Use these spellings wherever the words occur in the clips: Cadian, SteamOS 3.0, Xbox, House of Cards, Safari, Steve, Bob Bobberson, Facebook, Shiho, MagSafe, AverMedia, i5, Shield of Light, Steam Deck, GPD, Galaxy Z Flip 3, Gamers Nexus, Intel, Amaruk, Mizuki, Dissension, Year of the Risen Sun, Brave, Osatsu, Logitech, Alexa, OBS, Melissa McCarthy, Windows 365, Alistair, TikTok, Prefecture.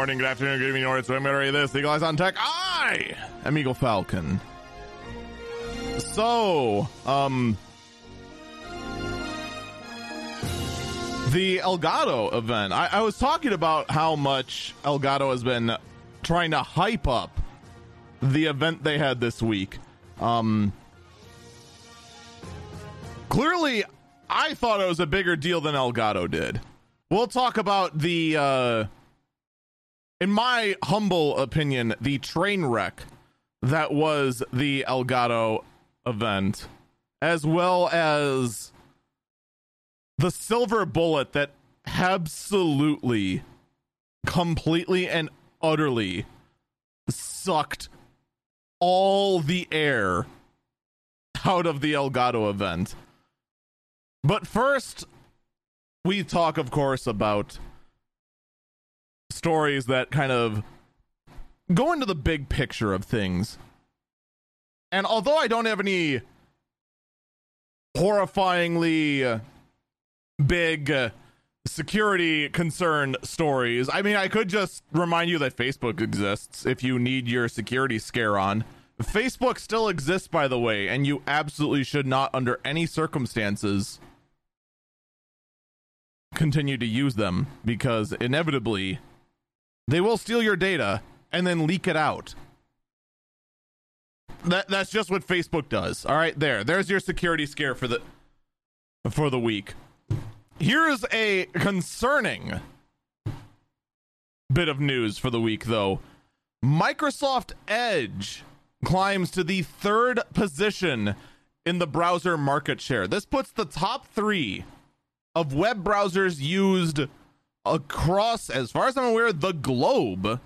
morning, good afternoon, good evening, or it's whenever this. Eagle Eyes on Tech. I am Eagle Falcon. So, the Elgato event. I was talking about how much Elgato has been trying to hype up the event they had this week. Clearly, I thought it was a bigger deal than Elgato did. We'll talk about the, in my humble opinion, the train wreck that was the Elgato event, as well as the silver bullet that absolutely, completely, and utterly sucked all the air out of the Elgato event. But first, we talk, of course, about stories that kind of go into the big picture of things. And although I don't have any horrifyingly big security concern stories, I mean, I could just remind you that Facebook exists if you need your security scare on. Facebook still exists, by the way, and you absolutely should not, under any circumstances, continue to use them, because inevitably they will steal your data and then leak it out. That's just what Facebook does. All right, there's your security scare for the week. Here's a concerning bit of news for the week, though. Microsoft Edge climbs to the third position in the browser market share. This puts the top three of web browsers used across, as far as I'm aware, the globe,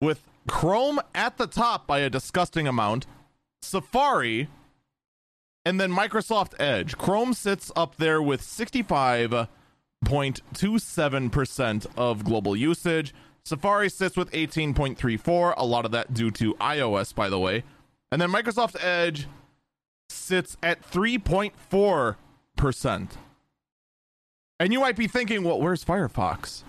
with Chrome at the top by a disgusting amount, Safari, and then Microsoft Edge. Chrome sits up there with 65.27% of global usage. Safari sits with 18.34%, a lot of that due to iOS, by the way. And then Microsoft Edge sits at 3.4%. And you might be thinking, well, where's Firefox?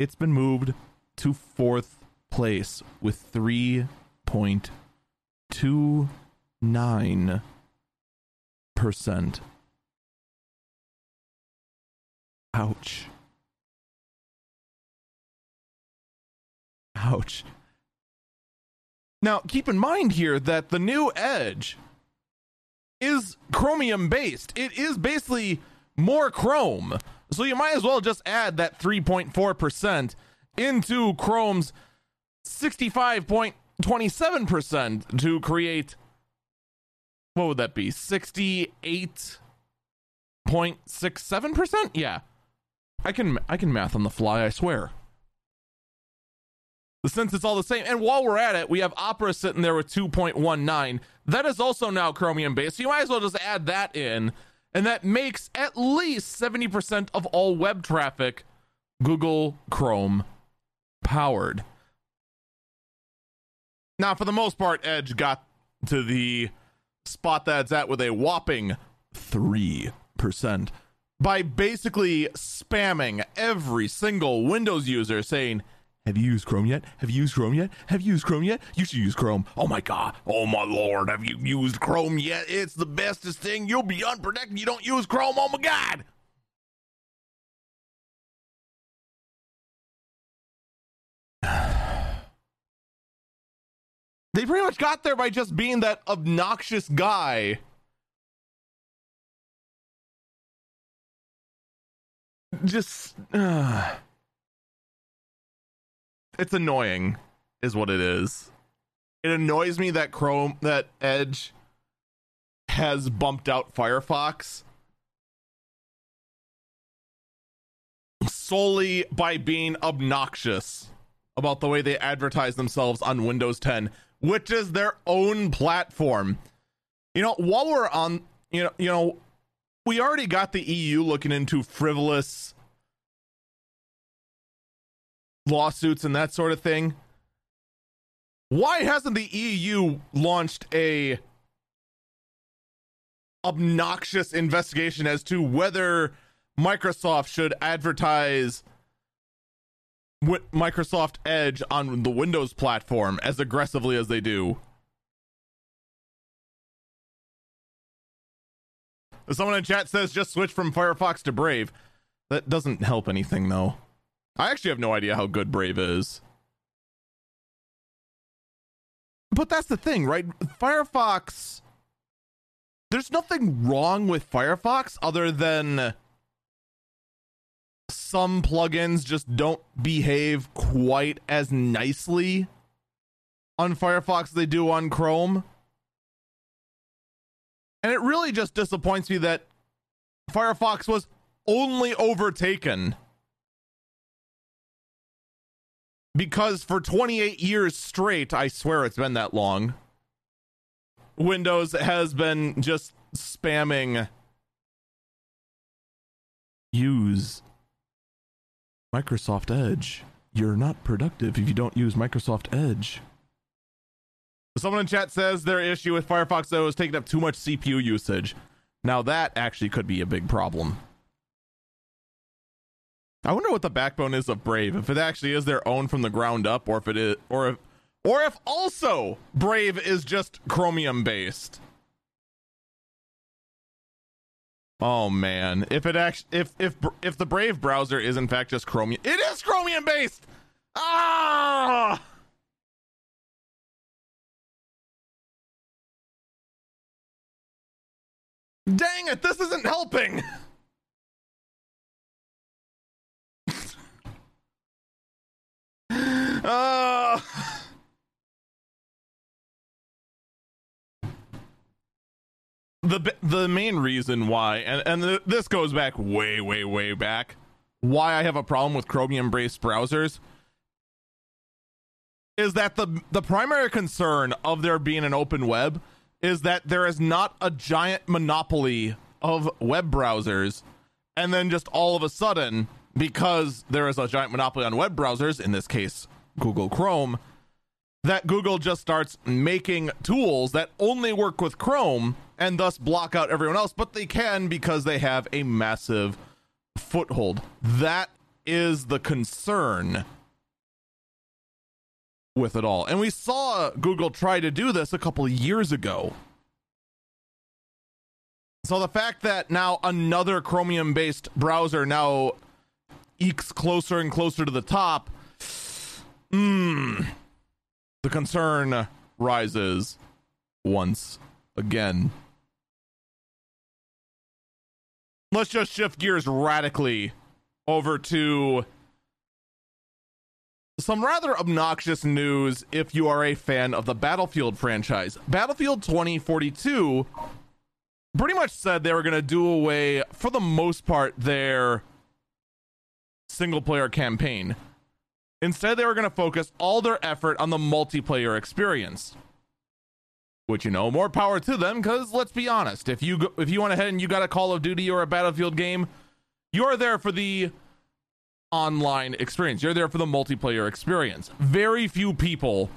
It's been moved to fourth place with 3.29%. Ouch. Now, keep in mind here that the new Edge is Chromium based. It is basically more Chrome. So you might as well just add that 3.4% into Chrome's 65.27% to create, what would that be? 68.67%? Yeah. I can math on the fly, I swear. Since it's all the same. And while we're at it, we have Opera sitting there with 2.19. That is also now Chromium based. So you might as well just add that in. And that makes at least 70% of all web traffic Google Chrome powered. Now, for the most part, Edge got to the spot that it's at with a whopping 3% by basically spamming every single Windows user saying, have you used Chrome yet? Have you used Chrome yet? Have you used Chrome yet? You should use Chrome. Oh my God. Oh my Lord. Have you used Chrome yet? It's the bestest thing. You'll be unprotected. You don't use Chrome. Oh my God. They pretty much got there by just being that obnoxious guy it's annoying is what it is. It annoys me that Edge has bumped out Firefox solely by being obnoxious about the way they advertise themselves on Windows 10, which is their own platform. You know, while we're on, you know, we already got the EU looking into frivolous lawsuits and that sort of thing. Why hasn't the EU launched a obnoxious investigation as to whether Microsoft should advertise Microsoft Edge on the Windows platform as aggressively as they do. Someone in chat says just switch from Firefox to Brave. That doesn't help anything, though. I actually have no idea how good Brave is. But that's the thing, right? Firefox... There's nothing wrong with Firefox other than some plugins just don't behave quite as nicely on Firefox as they do on Chrome. And it really just disappoints me that Firefox was only overtaken because for 28 years straight, I swear it's been that long, Windows has been just spamming use Microsoft Edge. You're not productive if you don't use Microsoft Edge. Someone in chat says their issue with Firefox, though, is taking up too much CPU usage. Now that actually could be a big problem. I wonder what the backbone is of Brave, if it actually is their own from the ground up, or if it is, or if also Brave is just Chromium based. Oh man, if it actually, if the Brave browser is in fact just Chromium, it is Chromium based. Ah! Dang it, this isn't helping. The main reason why, and this goes back way back, why I have a problem with Chromium-based browsers is that the primary concern of there being an open web is that there is not a giant monopoly of web browsers, and then just all of a sudden, because there is a giant monopoly on web browsers, in this case Google Chrome, that Google just starts making tools that only work with Chrome and thus block out everyone else, but they can because they have a massive foothold. That is the concern with it all. And we saw Google try to do this a couple of years ago. So the fact that now another Chromium-based browser now ekes closer and closer to the top, the concern rises once again. Let's just shift gears radically over to some rather obnoxious news if you are a fan of the Battlefield franchise. Battlefield 2042 pretty much said they were going to do away, for the most part, their single-player campaign. Instead, they were going to focus all their effort on the multiplayer experience. Which, you know, more power to them, because let's be honest, if you went ahead and you got a Call of Duty or a Battlefield game, you're there for the online experience. You're there for the multiplayer experience. Very few people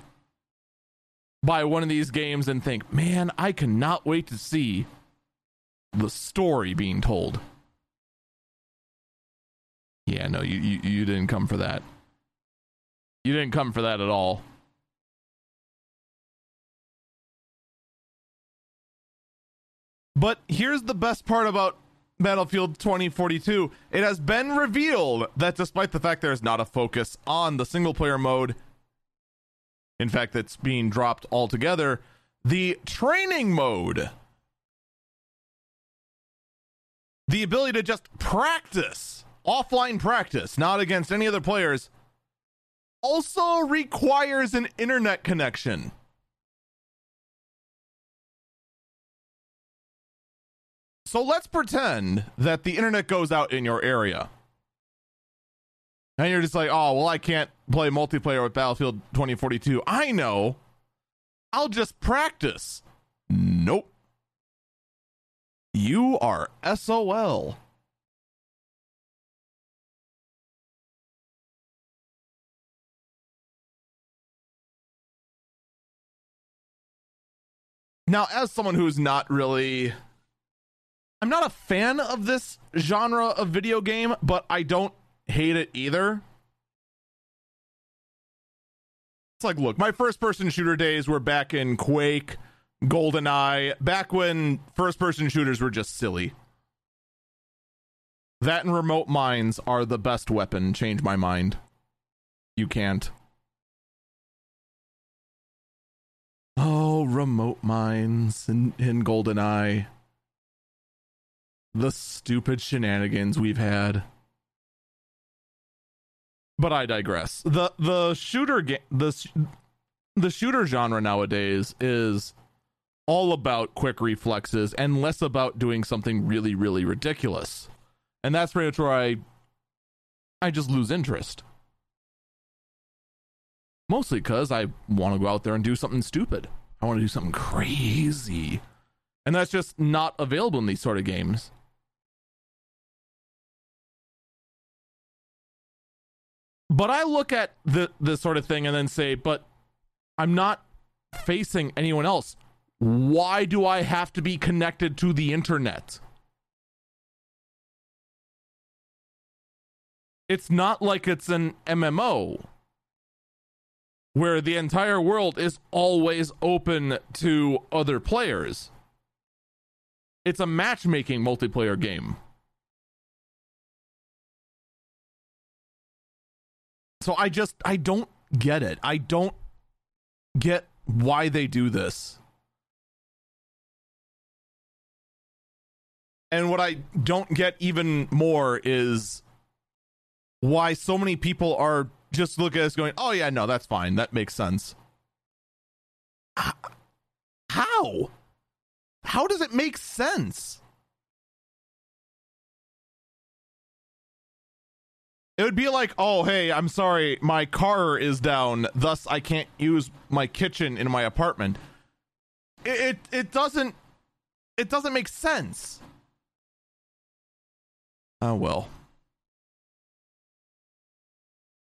buy one of these games and think, man, I cannot wait to see the story being told. Yeah, no, you didn't come for that. You didn't come for that at all. But here's the best part about Battlefield 2042. It has been revealed that despite the fact there is not a focus on the single player mode, in fact, that's being dropped altogether, the training mode, the ability to just practice, offline practice, not against any other players, also requires an internet connection. So let's pretend that the internet goes out in your area. And you're just like, oh, well, I can't play multiplayer with Battlefield 2042. I know. I'll just practice. Nope. You are SOL. Now, as someone who's I'm not a fan of this genre of video game, but I don't hate it either. It's like, look, my first-person shooter days were back in Quake, GoldenEye, back when first-person shooters were just silly. That and remote mines are the best weapon. Change my mind. You can't. Oh, remote mines in GoldenEye. The stupid shenanigans we've had. But I digress. The shooter genre nowadays is all about quick reflexes and less about doing something really, really ridiculous. And that's pretty much where I just lose interest. Mostly because I want to go out there and do something stupid. I want to do something crazy. And that's just not available in these sort of games. But I look at this sort of thing and then say, but I'm not facing anyone else. Why do I have to be connected to the internet? It's not like it's an MMO where the entire world is always open to other players. It's a matchmaking multiplayer game. So I don't get it. I don't get why they do this. And what I don't get even more is why so many people are just looking at us going, oh yeah, no, that's fine. That makes sense. How? How does it make sense? It would be like, oh, hey, I'm sorry, my car is down, thus I can't use my kitchen in my apartment. It doesn't make sense. Oh, well.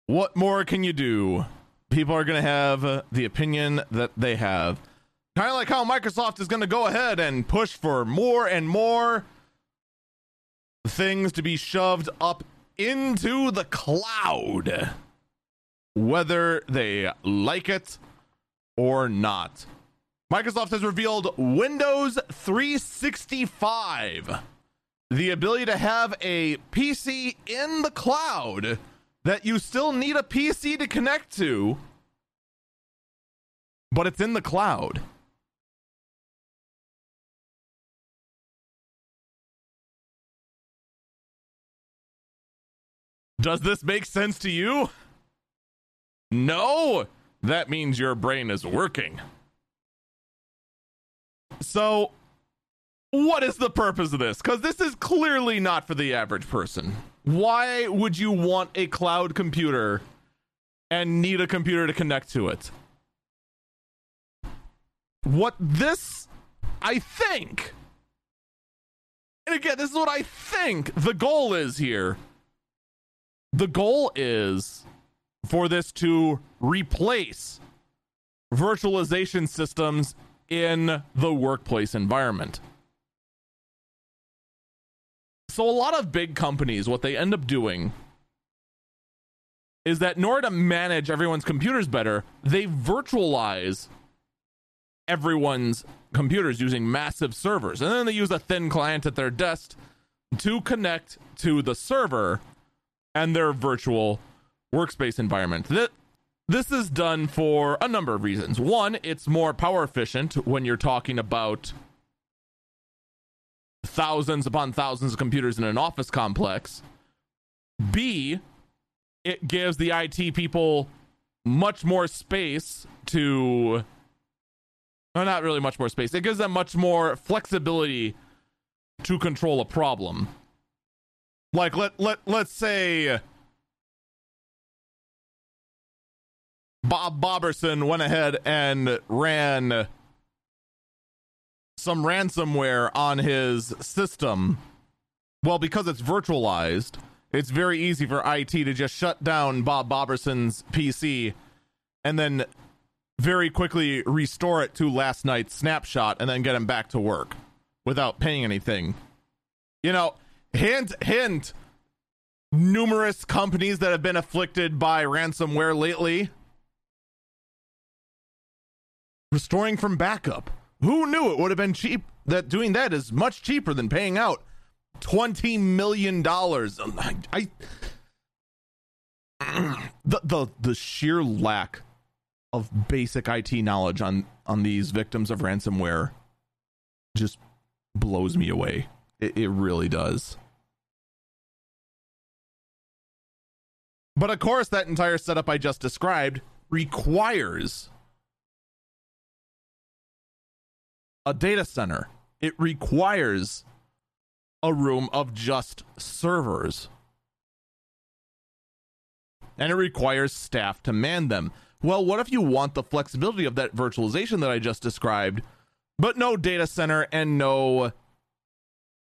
What more can you do? People are going to have the opinion that they have. Kind of like how Microsoft is going to go ahead and push for more and more things to be shoved up into the cloud, whether they like it or not. Microsoft has revealed Windows 365, the ability to have a PC in the cloud that you still need a PC to connect to, but it's in the cloud. Does this make sense to you? No? That means your brain is working. So, what is the purpose of this? Because this is clearly not for the average person. Why would you want a cloud computer and need a computer to connect to it? What this, I think, and again, this is what I think the goal is here. The goal is for this to replace virtualization systems in the workplace environment. So a lot of big companies, what they end up doing is that in order to manage everyone's computers better, they virtualize everyone's computers using massive servers. And then they use a thin client at their desk to connect to the server and their virtual workspace environment. This is done for a number of reasons. One, it's more power efficient when you're talking about thousands upon thousands of computers in an office complex. B, it gives the IT people much more space to... Well, not really much more space. It gives them much more flexibility to control a problem. Like, let's say Bob Bobberson went ahead and ran some ransomware on his system. Well, because it's virtualized, it's very easy for IT to just shut down Bob Bobberson's PC and then very quickly restore it to last night's snapshot and then get him back to work without paying anything. You know... Hint, hint, numerous companies that have been afflicted by ransomware lately. restoring from backup. Who knew it would have been cheap? That doing that is much cheaper than paying out $20 million. The sheer lack of basic IT knowledge on these victims of ransomware just blows me away. It really does. But of course, that entire setup I just described requires a data center. It requires a room of just servers. And it requires staff to man them. Well, what if you want the flexibility of that virtualization that I just described, but no data center and no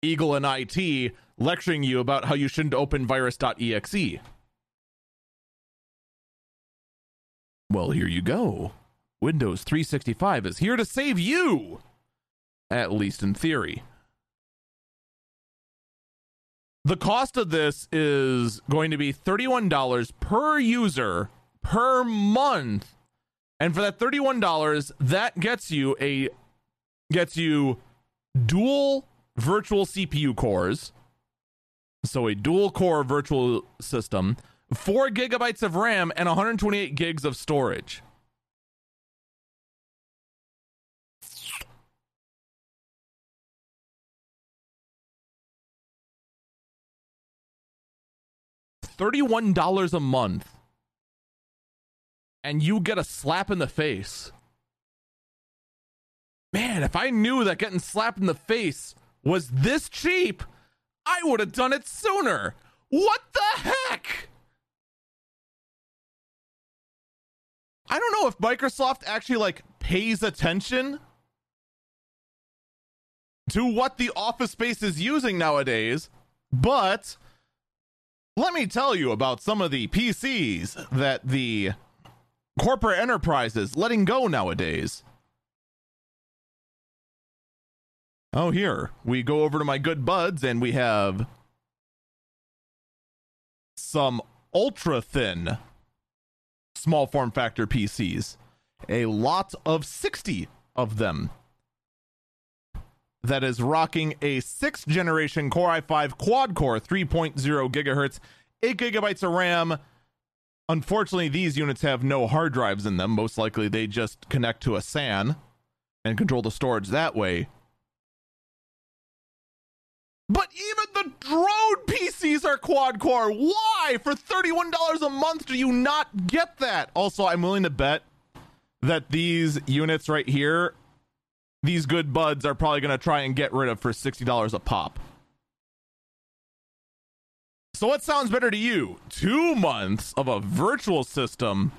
Eagle and IT lecturing you about how you shouldn't open virus.exe? Well, here you go. Windows 365 is here to save you, at least in theory. The cost of this is going to be $31 per user per month. And for that $31, that gets you dual virtual CPU cores. So a dual core virtual system, 4 gigabytes of RAM and 128 gigs of storage. $31 a month. And you get a slap in the face. Man, if I knew that getting slapped in the face was this cheap, I would have done it sooner. What the heck? I don't know if Microsoft actually pays attention to what the office space is using nowadays, but let me tell you about some of the PCs that the corporate enterprise is letting go nowadays. Oh, here we go over to my good buds and we have some ultra thin small form factor PCs, a lot of 60 of them, that is rocking a 6th generation Core i5 quad core, 3.0 gigahertz, 8 gigabytes of RAM. Unfortunately, these units have no hard drives in them. Most likely they just connect to a SAN and control the storage that way. But even the Rode PCs are quad core. Why? For $31 a month, do you not get that? Also, I'm willing to bet that these units right here, these good buds are probably going to try and get rid of for $60 a pop. So what sounds better to you? 2 months of a virtual system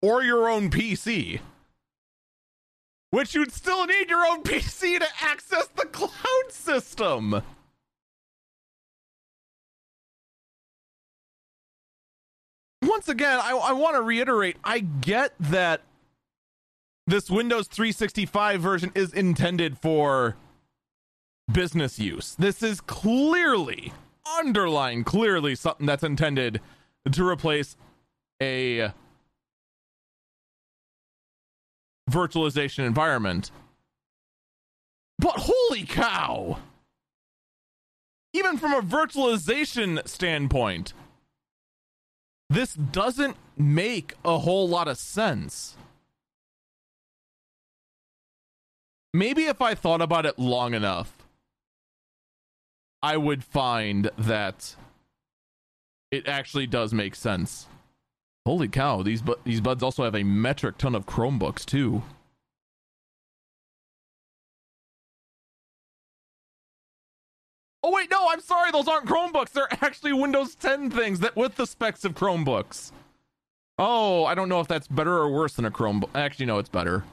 or your own PC? Which you'd still need your own PC to access the cloud system. Once again, I want to reiterate, I get that this Windows 365 version is intended for business use. This is clearly something that's intended to replace a virtualization environment. But holy cow! Even from a virtualization standpoint, this doesn't make a whole lot of sense. Maybe if I thought about it long enough, I would find that it actually does make sense. Holy cow, these buds also have a metric ton of Chromebooks too. Oh wait, no, I'm sorry, those aren't Chromebooks. They're actually Windows 10 things that with the specs of Chromebooks. Oh, I don't know if that's better or worse than a Chromebook. Actually, no, it's better.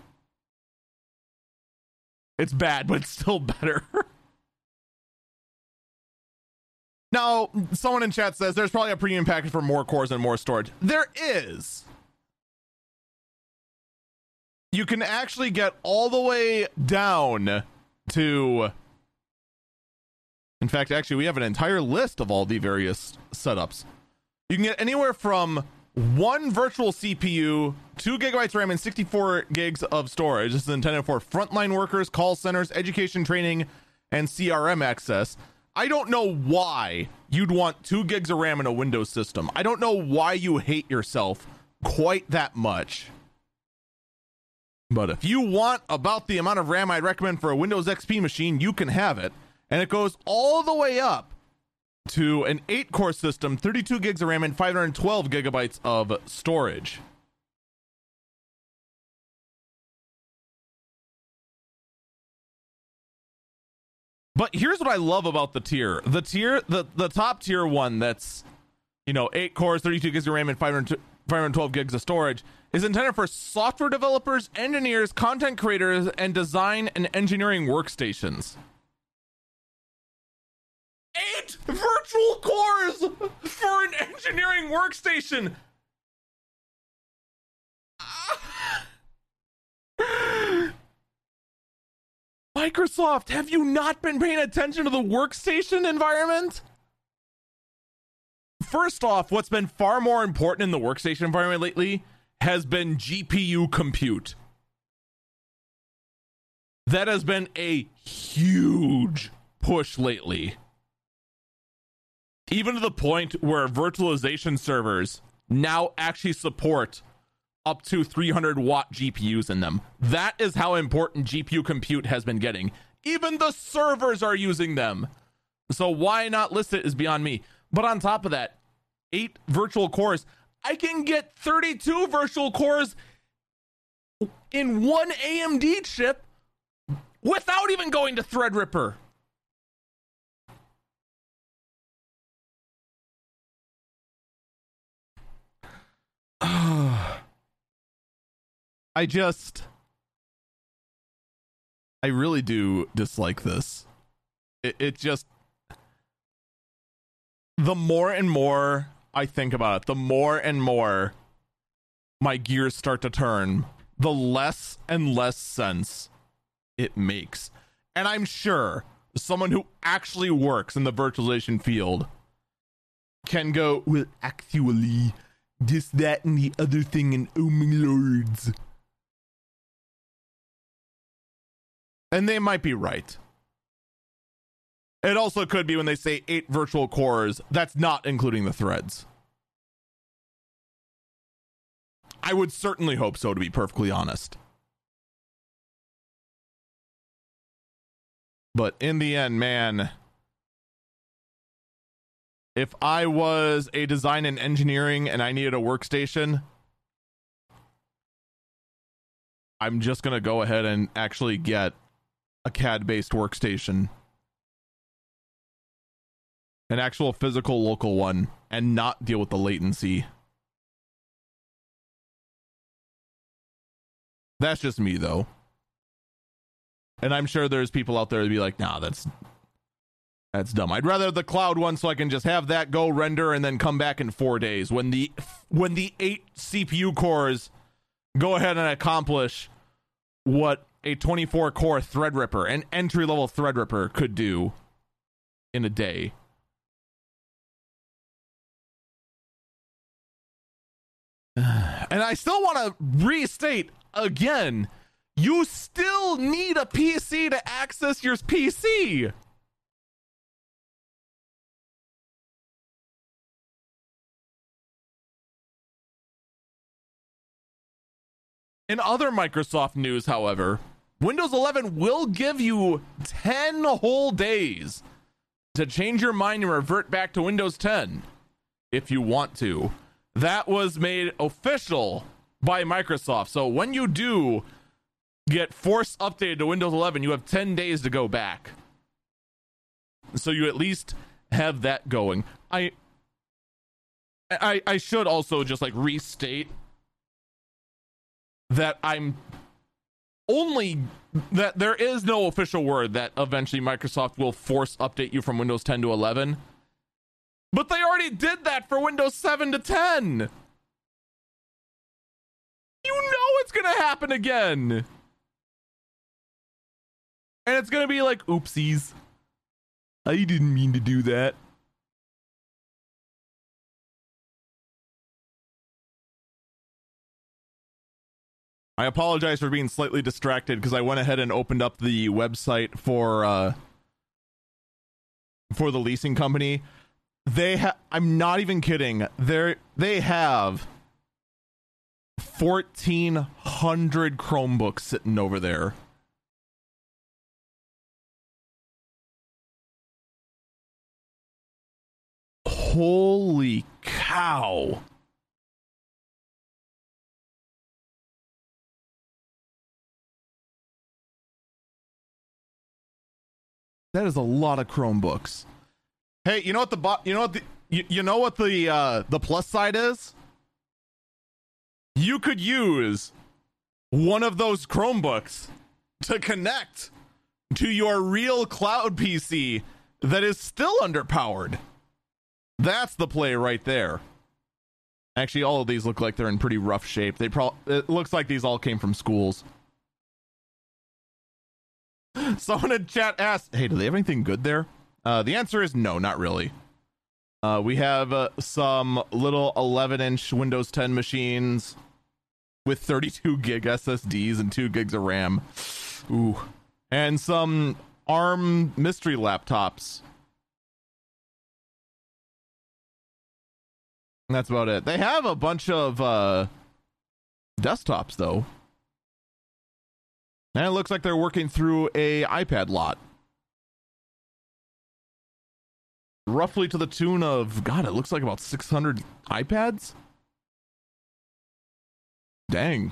It's bad, but it's still better. Now, someone in chat says there's probably a premium package for more cores and more storage. There is. You can actually get all the way down to... In fact, actually, we have an entire list of all the various setups. You can get anywhere from one virtual CPU, 2 gigabytes RAM, and 64 gigs of storage. This is intended for frontline workers, call centers, education, training, and CRM access. I don't know why you'd want 2 gigs of RAM in a Windows system. I don't know why you hate yourself quite that much. But if you want about the amount of RAM I'd recommend for a Windows XP machine, you can have it. And it goes all the way up to an 8-core system, 32 gigs of RAM, and 512 gigabytes of storage. But here's what I love about the tier. The top tier one that's, you know, 8 cores, 32 gigs of RAM, and 512 gigs of storage is intended for software developers, engineers, content creators, and design and engineering workstations. 8 virtual cores for an engineering workstation! Microsoft, have you not been paying attention to the workstation environment? First off, what's been far more important in the workstation environment lately has been GPU compute. That has been a huge push lately. Even to the point where virtualization servers now actually support up to 300 watt GPUs in them. That is how important GPU compute has been getting. Even the servers are using them. So why not list it is beyond me. But on top of that, 8 virtual cores. I can get 32 virtual cores in one AMD chip without even going to Threadripper. I really do dislike this. It just, the more and more I think about it, the more and more my gears start to turn, the less and less sense it makes. And I'm sure someone who actually works in the virtualization field can go, well, actually, this, that, and the other thing, and oh my lords. And they might be right. It also could be when they say 8 virtual cores, that's not including the threads. I would certainly hope so, to be perfectly honest. But in the end, man, if I was a design and engineering and I needed a workstation, I'm just going to go ahead and actually get a CAD-based workstation. An actual physical local one, and not deal with the latency. That's just me, though. And I'm sure there's people out there to be like, nah, that's dumb. I'd rather the cloud one so I can just have that go render and then come back in 4 days. When the 8 CPU cores go ahead and accomplish what a 24-core Threadripper, an entry-level Threadripper, could do in a day. And I still want to restate again, you still need a PC to access your PC. In other Microsoft news, however, Windows 11 will give you 10 whole days to change your mind and revert back to Windows 10 if you want to. That was made official by Microsoft. So when you do get force updated to Windows 11, you have 10 days to go back. So you at least have that going. I should also just like restate that that there is no official word that eventually Microsoft will force update you from Windows 10 to 11. But they already did that for Windows 7 to 10. You know it's going to happen again. And it's going to be like, oopsies. I didn't mean to do that. I apologize for being slightly distracted because I went ahead and opened up the website for the leasing company. They I'm not even kidding. They have 1,400 Chromebooks sitting over there. Holy cow. That is a lot of Chromebooks. Hey, you know what the plus side is? You could use one of those Chromebooks to connect to your real cloud PC that is still underpowered. That's the play right there. Actually, all of these look like they're in pretty rough shape. It looks like these all came from schools. Someone in chat asked, hey, do they have anything good there? The answer is no, not really. We have some little 11-inch Windows 10 machines with 32 gig SSDs and 2 gigs of RAM. Ooh. And some ARM mystery laptops. And that's about it. They have a bunch of desktops, though. And it looks like they're working through an iPad lot. Roughly to the tune of, God, it looks like about 600 iPads? Dang.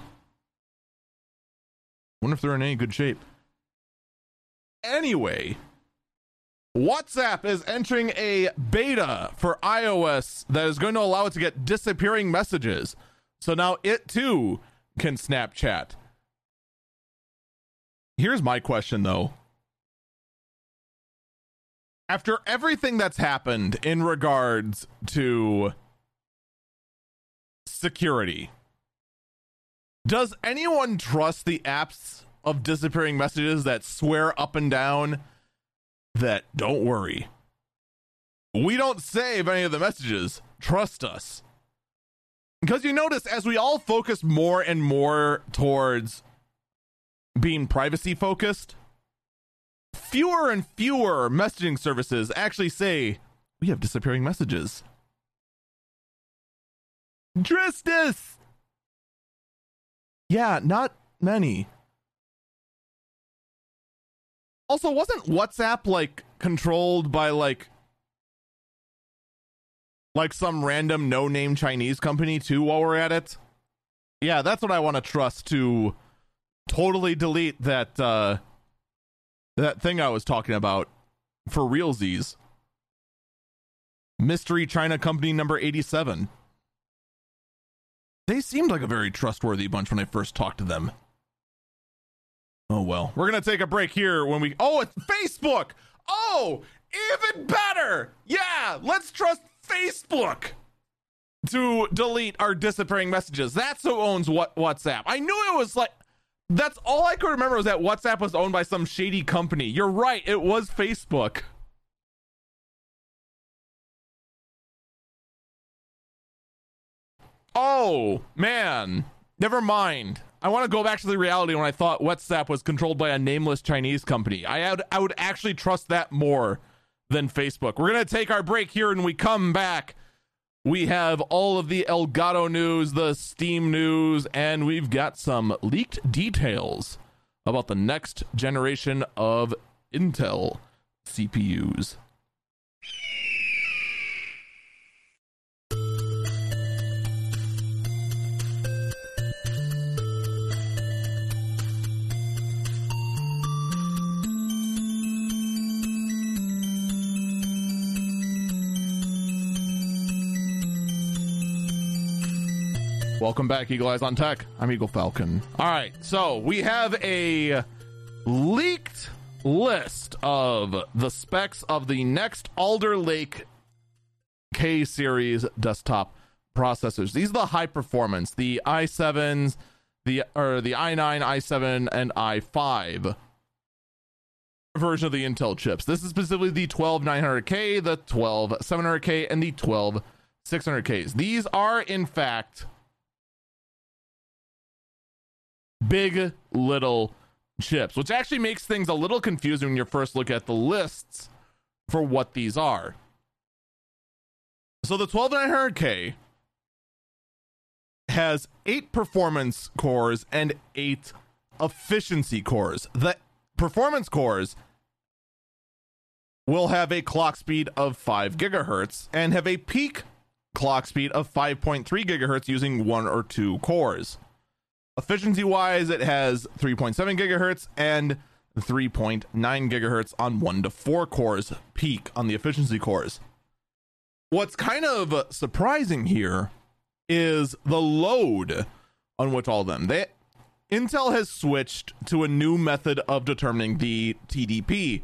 Wonder if they're in any good shape. Anyway, WhatsApp is entering a beta for iOS that is going to allow it to get disappearing messages. So now it, too, can Snapchat. Here's my question, though. After everything that's happened in regards to security, does anyone trust the apps of disappearing messages that swear up and down that, don't worry, we don't save any of the messages, trust us? Because you notice, as we all focus more and more towards being privacy focused, fewer and fewer messaging services actually say we have disappearing messages. Justice. Yeah, not many. Also, wasn't WhatsApp like controlled by like some random no-name Chinese company too, while we're at it? Yeah, that's what I want to trust to totally delete that that thing I was talking about for realsies. Mystery China company number 87. They seemed like a very trustworthy bunch when I first talked to them. Oh well, we're gonna take a break here. When we it's Facebook. Oh, even better. Yeah, let's trust Facebook to delete our disappearing messages. That's who owns what WhatsApp. I knew it was like. That's all I could remember was that WhatsApp was owned by some shady company. You're right, it was Facebook. Oh, man. Never mind. I want to go back to the reality when I thought WhatsApp was controlled by a nameless Chinese company. I would actually trust that more than Facebook. We're going to take our break here, and we come back. We have all of the Elgato news, the Steam news, and we've got some leaked details about the next generation of Intel CPUs. Welcome back, Eagle Eyes on Tech. I'm Eagle Falcon. All right, so we have a leaked list of the specs of the next Alder Lake K-series desktop processors. These are the high performance, the i7s, the i9, i7, and i5 version of the Intel chips. This is specifically the 12900K, the 12700K, and the 12600Ks. These are, in fact, big little chips, which actually makes things a little confusing when you first look at the lists for what these are. So the 12900K has 8 performance cores and 8 efficiency cores. The performance cores will have a clock speed of 5 gigahertz and have a peak clock speed of 5.3 gigahertz using 1 or 2 cores. Efficiency wise, it has 3.7 gigahertz and 3.9 gigahertz on 1 to 4 cores peak on the efficiency cores. What's kind of surprising here is the load on which all of them. Intel has switched to a new method of determining the TDP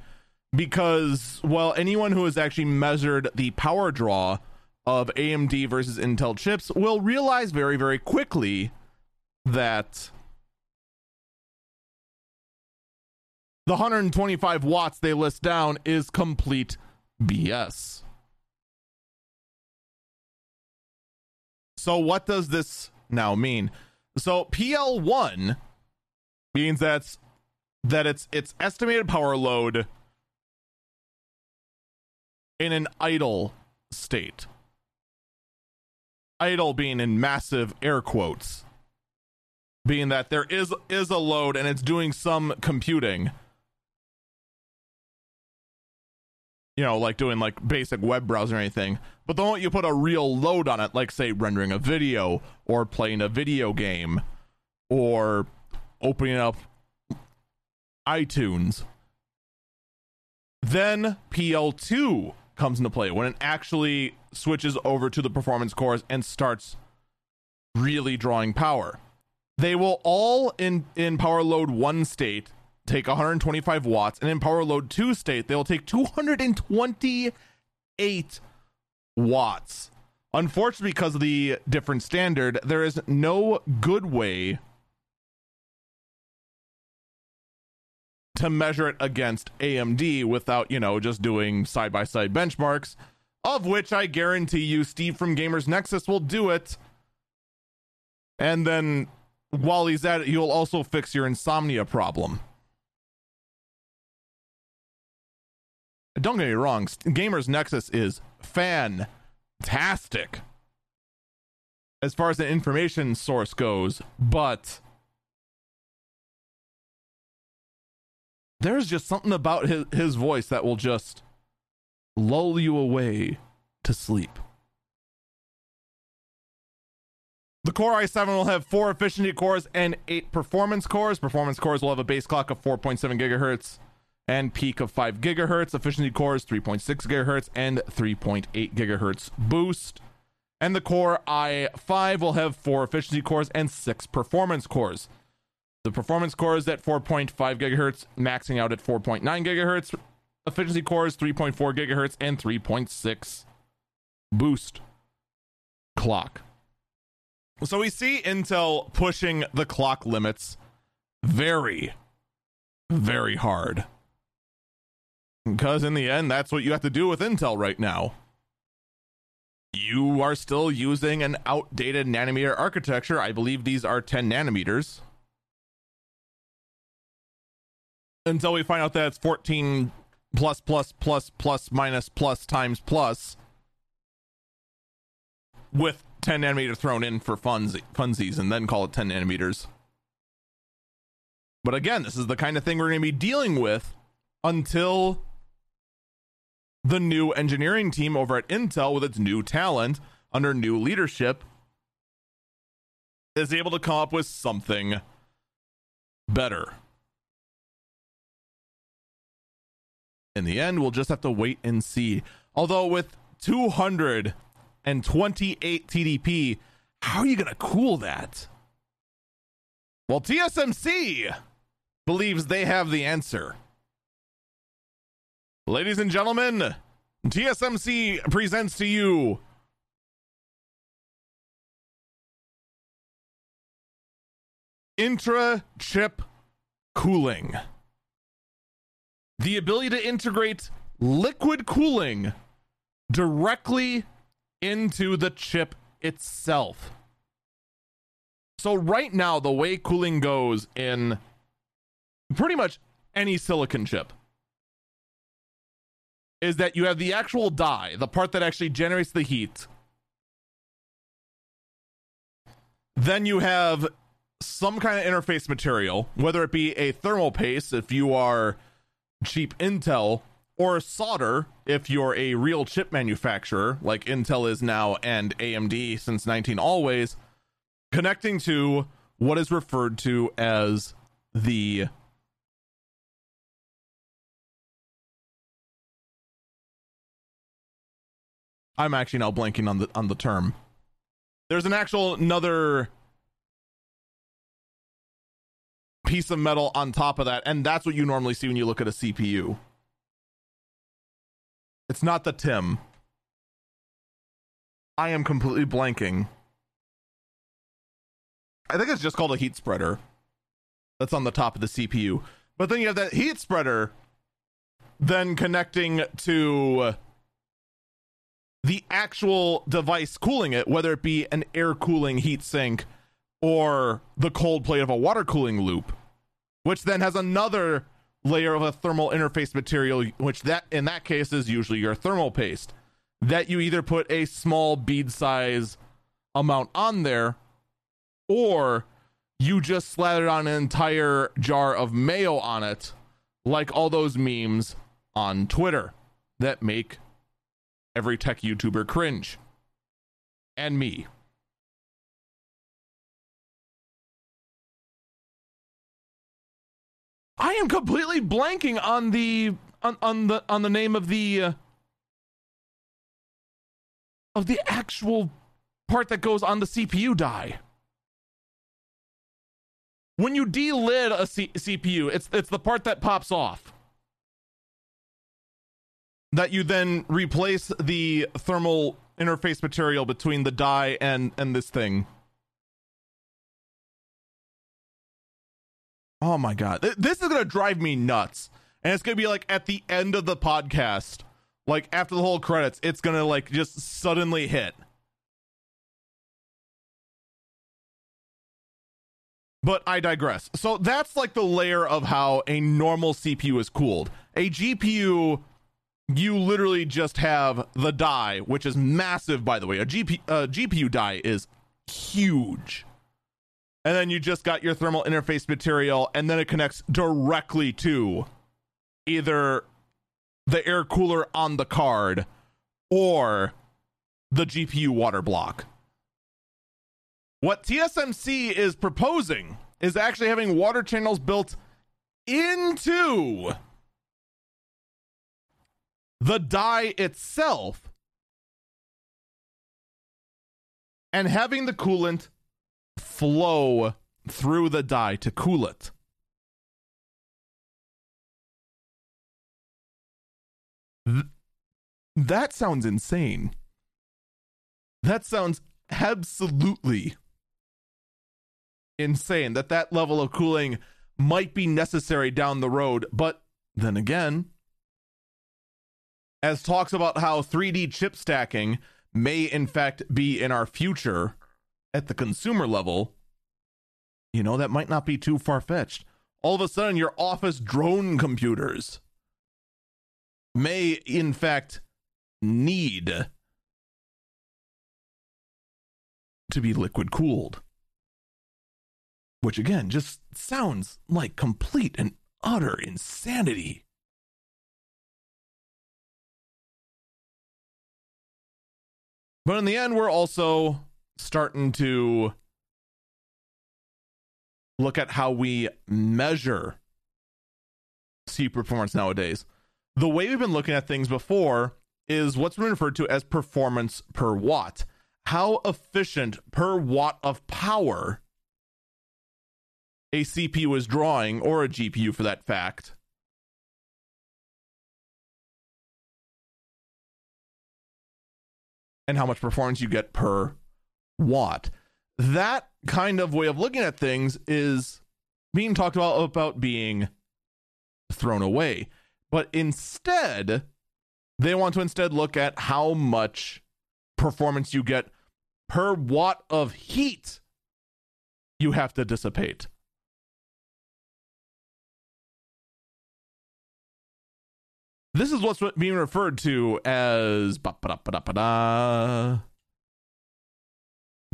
because, well, anyone who has actually measured the power draw of AMD versus Intel chips will realize very, very quickly that the 125 watts they list down is complete BS. So what does this now mean? So PL1 means that it's estimated power load in an idle state. Idle being in massive air quotes, being that there is a load and it's doing some computing. You know, like doing like basic web browsing or anything, but the moment you put a real load on it, like say rendering a video or playing a video game or opening up iTunes, then PL2 comes into play when it actually switches over to the performance cores and starts really drawing power. They will all in power load 1 state take 125 watts, and in power load 2 state, they'll take 228 watts. Unfortunately, because of the different standard, there is no good way to measure it against AMD without, you know, just doing side-by-side benchmarks, of which I guarantee you Steve from Gamers Nexus will do it. And then while he's at it, you'll also fix your insomnia problem. Don't get me wrong, Gamers Nexus is fantastic as far as the information source goes, but there's just something about his voice that will just lull you away to sleep. The Core i7 will have 4 efficiency cores and 8 performance cores. Performance cores will have a base clock of 4.7 gigahertz. And peak of 5 gigahertz, efficiency cores 3.6 gigahertz and 3.8 gigahertz boost. And the Core i5 will have 4 efficiency cores and 6 performance cores. The performance cores at 4.5 gigahertz, maxing out at 4.9 gigahertz. Efficiency cores 3.4 gigahertz and 3.6 boost clock. So we see Intel pushing the clock limits very, very hard. Because in the end, that's what you have to do with Intel right now. You are still using an outdated nanometer architecture. I believe these are 10 nanometers. Until we find out that it's 14 plus, plus, plus, plus, minus, plus, times, plus. With 10 nanometer thrown in for funsies and then call it 10 nanometers. But again, this is the kind of thing we're going to be dealing with until the new engineering team over at Intel, with its new talent under new leadership, is able to come up with something better. In the end, we'll just have to wait and see. Although with 228 TDP, how are you going to cool that? Well, TSMC believes they have the answer. Ladies and gentlemen, TSMC presents to you intra-chip cooling. The ability to integrate liquid cooling directly into the chip itself. So right now, the way cooling goes in pretty much any silicon chip is that you have the actual die, the part that actually generates the heat. Then you have some kind of interface material, whether it be a thermal paste, if you are cheap Intel, or solder, if you're a real chip manufacturer, like Intel is now and AMD since 19 always, connecting to what is referred to as the I'm actually now blanking on the term. There's an actual another piece of metal on top of that, and that's what you normally see when you look at a CPU. It's not the TIM. I am completely blanking. I think it's just called a heat spreader. That's on the top of the CPU. But then you have that heat spreader then connecting to the actual device cooling it, whether it be an air cooling heat sink or the cold plate of a water cooling loop, which then has another layer of a thermal interface material, which that in that case is usually your thermal paste, that you either put a small bead size amount on there, or you just slathered on an entire jar of mayo on it, like all those memes on Twitter that make every tech YouTuber cringe. And me. I am completely blanking on the name of the actual part that goes on the CPU die. When you de-lid a CPU, it's the part that pops off, that you then replace the thermal interface material between the die and this thing. Oh my God. This is going to drive me nuts. And it's going to be like at the end of the podcast, like after the whole credits, it's going to like just suddenly hit. But I digress. So that's like the layer of how a normal CPU is cooled. A GPU, you literally just have the die, which is massive, by the way. A GPU die is huge. And then you just got your thermal interface material, and then it connects directly to either the air cooler on the card or the GPU water block. What TSMC is proposing is actually having water channels built into the die itself and having the coolant flow through the die to cool it. That sounds insane. That sounds absolutely insane that level of cooling might be necessary down the road. But then again, as talks about how 3D chip stacking may in fact be in our future at the consumer level, you know, that might not be too far-fetched. All of a sudden, your office drone computers may in fact need to be liquid cooled, which again just sounds like complete and utter insanity. But in the end, we're also starting to look at how we measure CPU performance nowadays. The way we've been looking at things before is what's been referred to as performance per watt. How efficient per watt of power a CPU is drawing, or a GPU for that fact, and how much performance you get per watt. That kind of way of looking at things is being talked about being thrown away. But instead, they want to look at how much performance you get per watt of heat you have to dissipate. This is what's being referred to as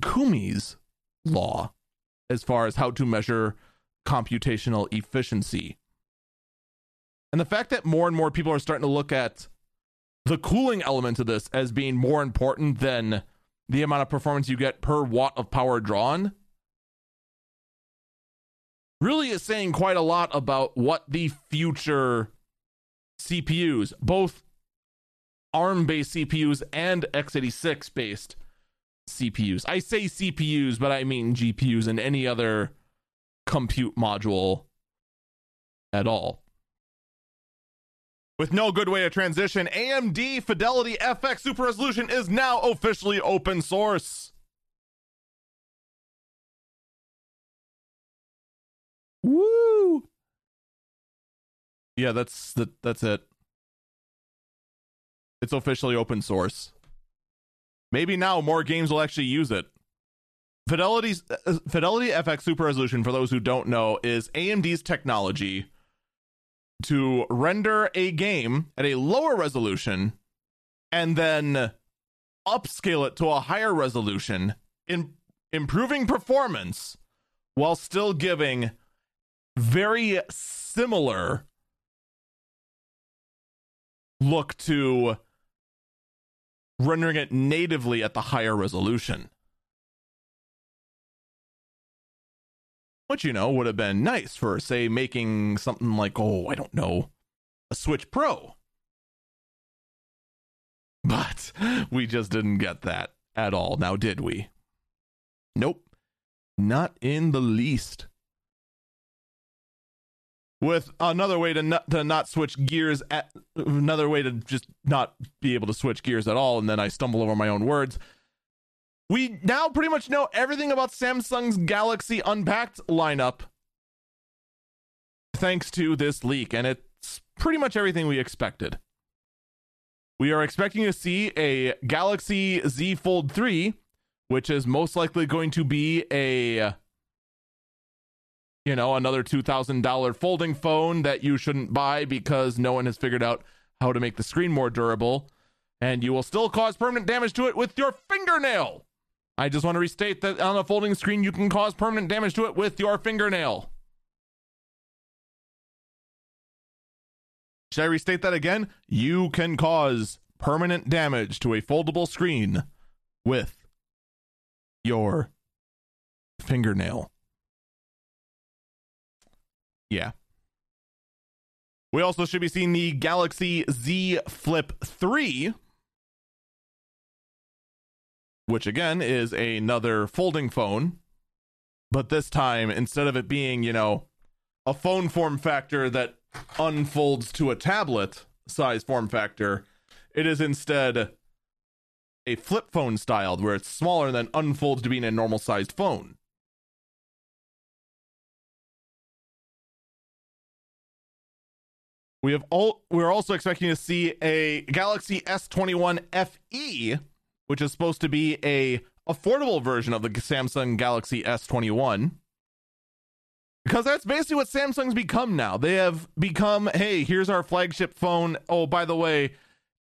Kumi's law, as far as how to measure computational efficiency. And the fact that more and more people are starting to look at the cooling element of this as being more important than the amount of performance you get per watt of power drawn really is saying quite a lot about what the future CPUs, both ARM-based CPUs and x86-based CPUs. I say CPUs, but I mean GPUs and any other compute module at all. With no good way to transition, AMD Fidelity FX Super Resolution is now officially open source. Woo! Yeah, that's it. It's officially open source. Maybe now more games will actually use it. Fidelity FX Super Resolution, for those who don't know, is AMD's technology to render a game at a lower resolution and then upscale it to a higher resolution, improving performance while still giving very similar look to rendering it natively at the higher resolution. Which, you know, would have been nice for, say, making something like, oh, I don't know, a Switch Pro. But we just didn't get that at all, now did we? Nope. Not in the least. With another way to not switch gears, another way to just not be able to switch gears at all, and then I stumble over my own words. We now pretty much know everything about Samsung's Galaxy Unpacked lineup thanks to this leak, and it's pretty much everything we expected. We are expecting to see a Galaxy Z Fold 3, which is most likely going to be a, you know, another $2,000 folding phone that you shouldn't buy because no one has figured out how to make the screen more durable, and you will still cause permanent damage to it with your fingernail. I just want to restate that on a folding screen, you can cause permanent damage to it with your fingernail. Should I restate that again? You can cause permanent damage to a foldable screen with your fingernail. Yeah. We also should be seeing the Galaxy Z Flip 3, which again is another folding phone, but this time, instead of it being, you know, a phone form factor that unfolds to a tablet size form factor, it is instead a flip phone style where it's smaller and then unfolds to being a normal sized phone. We're also expecting to see a Galaxy S21 FE, which is supposed to be a affordable version of the Samsung Galaxy S21. Because that's basically what Samsung's become now. They have become, hey, here's our flagship phone. Oh, by the way,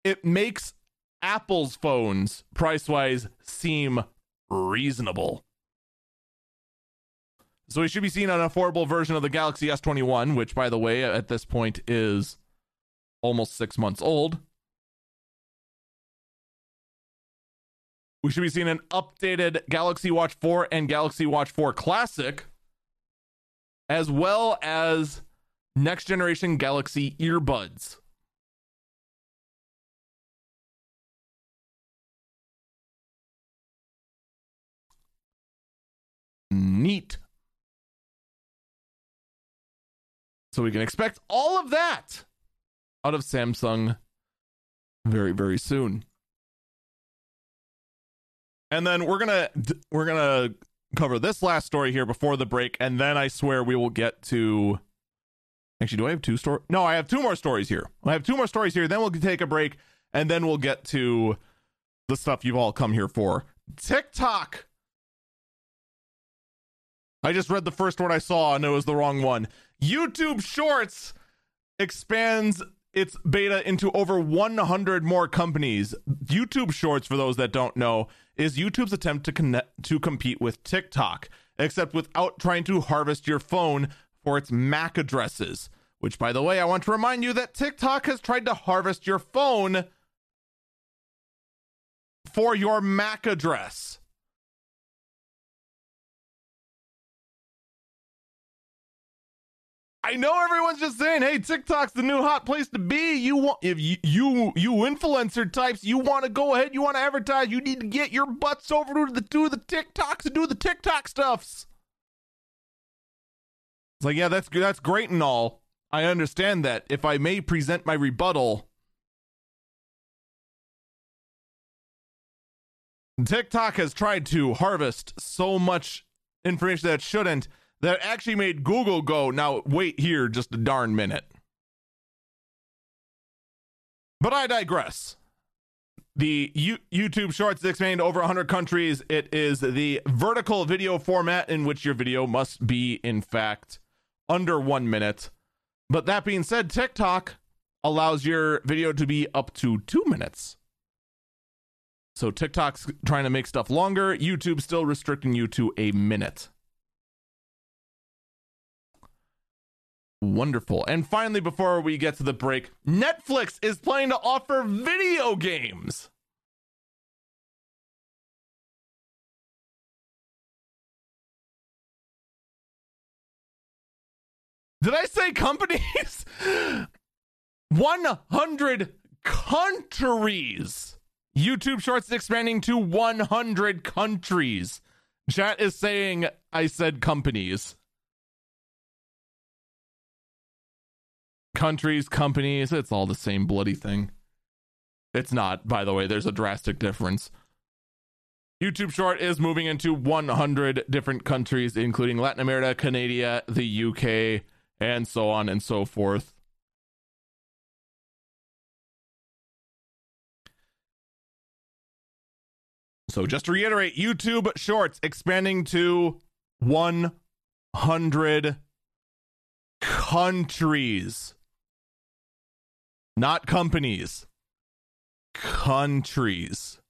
it makes Apple's phones price-wise seem reasonable. So we should be seeing an affordable version of the Galaxy S21, which, by the way, at this point is almost 6 months old. We should be seeing an updated Galaxy Watch 4 and Galaxy Watch 4 Classic, as well as next generation Galaxy earbuds. Neat. So we can expect all of that out of Samsung very, very soon. And then we're gonna cover this last story here before the break, and then I swear we will get to. Actually, do I have two stories? No, I have two more stories here. Then we'll take a break, and then we'll get to the stuff you've all come here for. TikTok. I just read the first one I saw and it was the wrong one. YouTube Shorts expands its beta into over 100 more companies. YouTube Shorts, for those that don't know, is YouTube's attempt to compete with TikTok, except without trying to harvest your phone for its MAC addresses. Which, by the way, I want to remind you that TikTok has tried to harvest your phone for your MAC address. I know everyone's just saying, hey, TikTok's the new hot place to be. You want, if you influencer types, you want to go ahead, you want to advertise, you need to get your butts over to the TikToks and do the TikTok stuffs. It's like, yeah, that's great and all. I understand that. If I may present my rebuttal, TikTok has tried to harvest so much information that it shouldn't, that actually made Google go, now wait here just a darn minute. But I digress. The YouTube Shorts expanded over 100 countries. It is the vertical video format in which your video must be, in fact, under 1 minute. But that being said, TikTok allows your video to be up to 2 minutes. So TikTok's trying to make stuff longer. YouTube's still restricting you to a minute. Wonderful. And finally, before we get to the break, Netflix is planning to offer video games. Did I say companies? 100 countries. YouTube Shorts is expanding to 100 countries. Chat is saying I said companies. Countries, companies, it's all the same bloody thing. It's not, by the way, there's a drastic difference. YouTube Short is moving into 100 different countries, including Latin America, Canada, the UK, and so on and so forth. So just to reiterate, YouTube Shorts expanding to 100 countries. Not companies. Countries.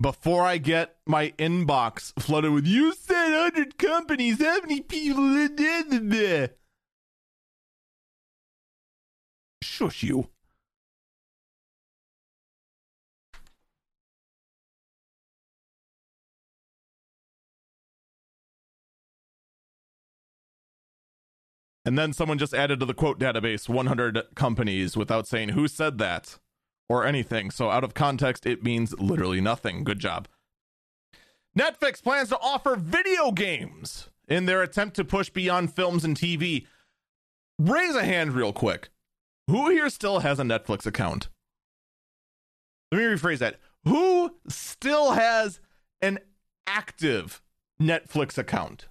Before I get my inbox flooded with, you said 100 companies, how many people did there? Shush you. And then someone just added to the quote database 100 companies without saying who said that or anything. So out of context, it means literally nothing. Good job. Netflix plans to offer video games in their attempt to push beyond films and TV. Raise a hand real quick. Who here still has a Netflix account? Let me rephrase that. Who still has an active Netflix account?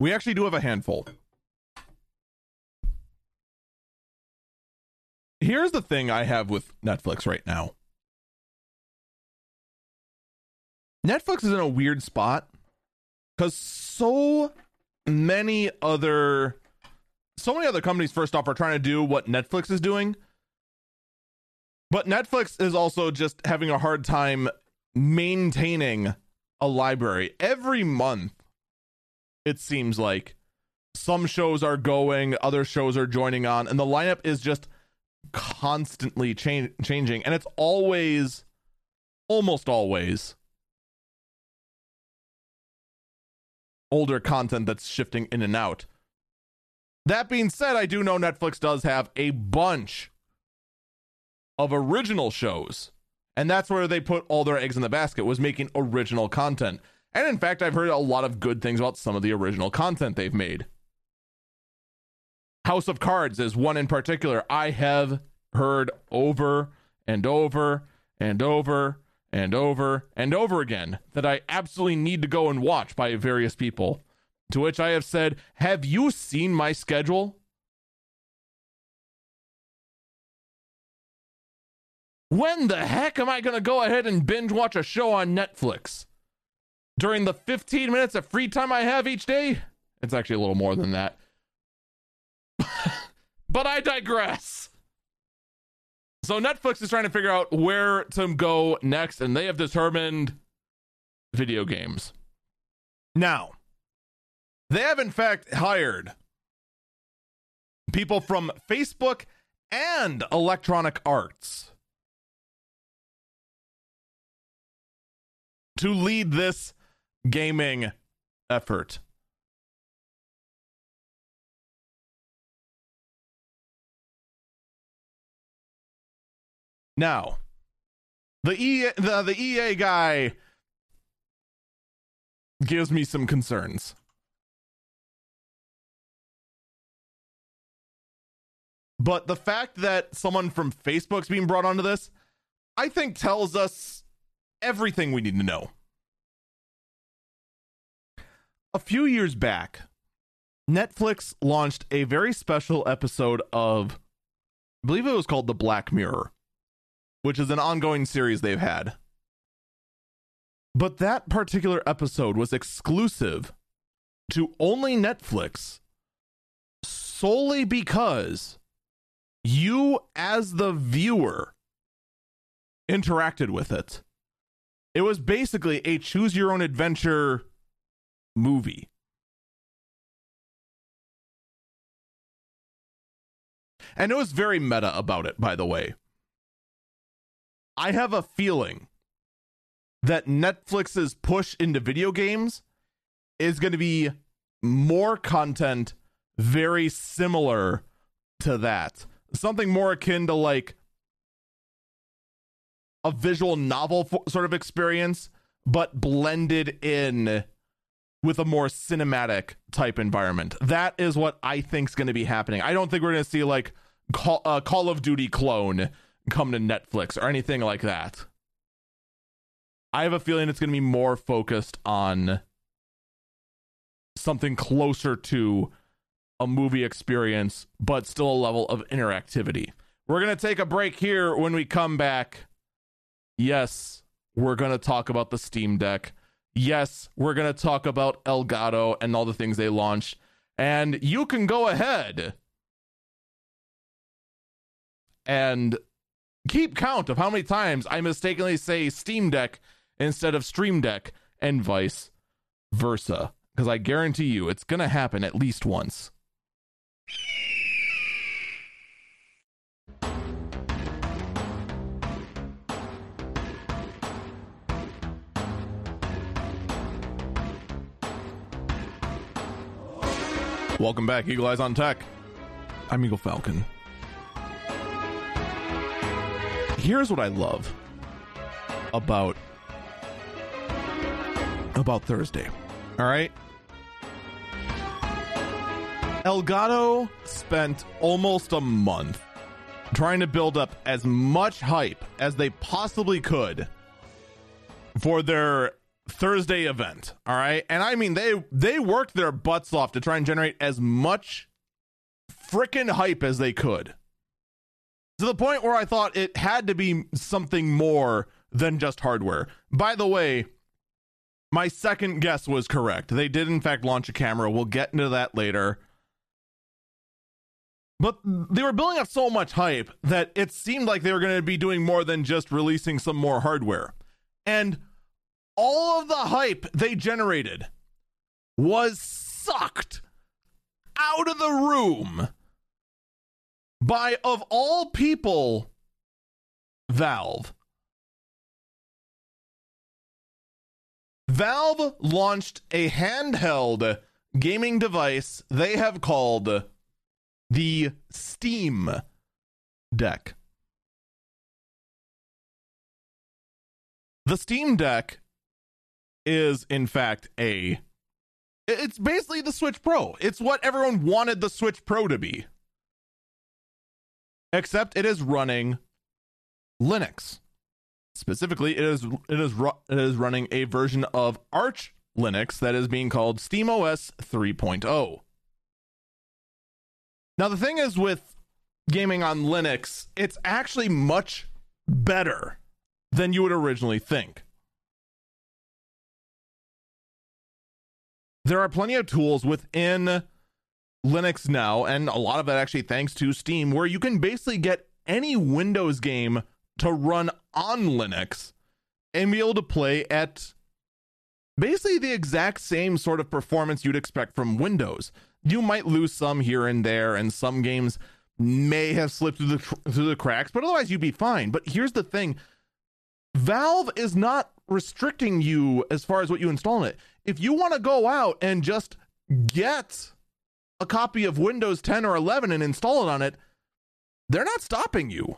We actually do have a handful. Here's the thing I have with Netflix right now. Netflix is in a weird spot because so many other companies, first off, are trying to do what Netflix is doing. But Netflix is also just having a hard time maintaining a library. Every month, it seems like some shows are going, other shows are joining on, and the lineup is just constantly changing. And it's always, almost always, older content that's shifting in and out. That being said, I do know Netflix does have a bunch of original shows, and that's where they put all their eggs in the basket, was making original content. And in fact, I've heard a lot of good things about some of the original content they've made. House of Cards is one in particular I have heard over and over and over and over and over again that I absolutely need to go and watch by various people. To which I have said, have you seen my schedule? When the heck am I going to go ahead and binge watch a show on Netflix? During the 15 minutes of free time I have each day? It's actually a little more than that. But I digress. So Netflix is trying to figure out where to go next, and they have determined video games. Now, they have in fact hired people from Facebook and Electronic Arts to lead this gaming effort. Now, the EA guy gives me some concerns. But the fact that someone from Facebook's being brought onto this, I think tells us everything we need to know. A few years back, Netflix launched a very special episode of, I believe it was called The Black Mirror, which is an ongoing series they've had. But that particular episode was exclusive to only Netflix solely because you, as the viewer, interacted with it. It was basically a choose-your-own-adventure movie. And it was very meta about it, by the way. I have a feeling that Netflix's push into video games is going to be more content very similar to that. Something more akin to like a visual novel sort of experience, but blended in with a more cinematic type environment. That is what I think is going to be happening. I don't think we're going to see like a Call of Duty clone come to Netflix or anything like that. I have a feeling it's going to be more focused on something closer to a movie experience, but still a level of interactivity. We're going to take a break here. When we come back, yes, we're going to talk about the Steam Deck. Yes, we're going to talk about Elgato and all the things they launched. And you can go ahead and keep count of how many times I mistakenly say Steam Deck instead of Stream Deck and vice versa, because I guarantee you it's going to happen at least once. Welcome back, Eagle Eyes on Tech. I'm Eagle Falcon. Here's what I love about Thursday. All right. Elgato spent almost a month trying to build up as much hype as they possibly could for their Thursday event. All right. And I mean, they worked their butts off to try and generate as much frickin' hype as they could, to the point where I thought it had to be something more than just hardware. By the way, my second guess was correct. They did, in fact, launch a camera. We'll get into that later. But they were building up so much hype that it seemed like they were going to be doing more than just releasing some more hardware. And all of the hype they generated was sucked out of the room by, of all people, Valve. Valve launched a handheld gaming device they have called the Steam Deck. The Steam Deck is, in fact, it's basically the Switch Pro. It's what everyone wanted the Switch Pro to be, except it is running Linux. Specifically, it is running a version of Arch Linux that is being called SteamOS 3.0. Now, the thing is with gaming on Linux, it's actually much better than you would originally think. There are plenty of tools within Linux now, and a lot of that actually thanks to Steam, where you can basically get any Windows game to run on Linux and be able to play at basically the exact same sort of performance you'd expect from Windows. You might lose some here and there, and some games may have slipped through the cracks, but otherwise you'd be fine. But here's the thing. Valve is not restricting you as far as what you install in it. If you want to go out and just get a copy of Windows 10 or 11 and install it on it, they're not stopping you.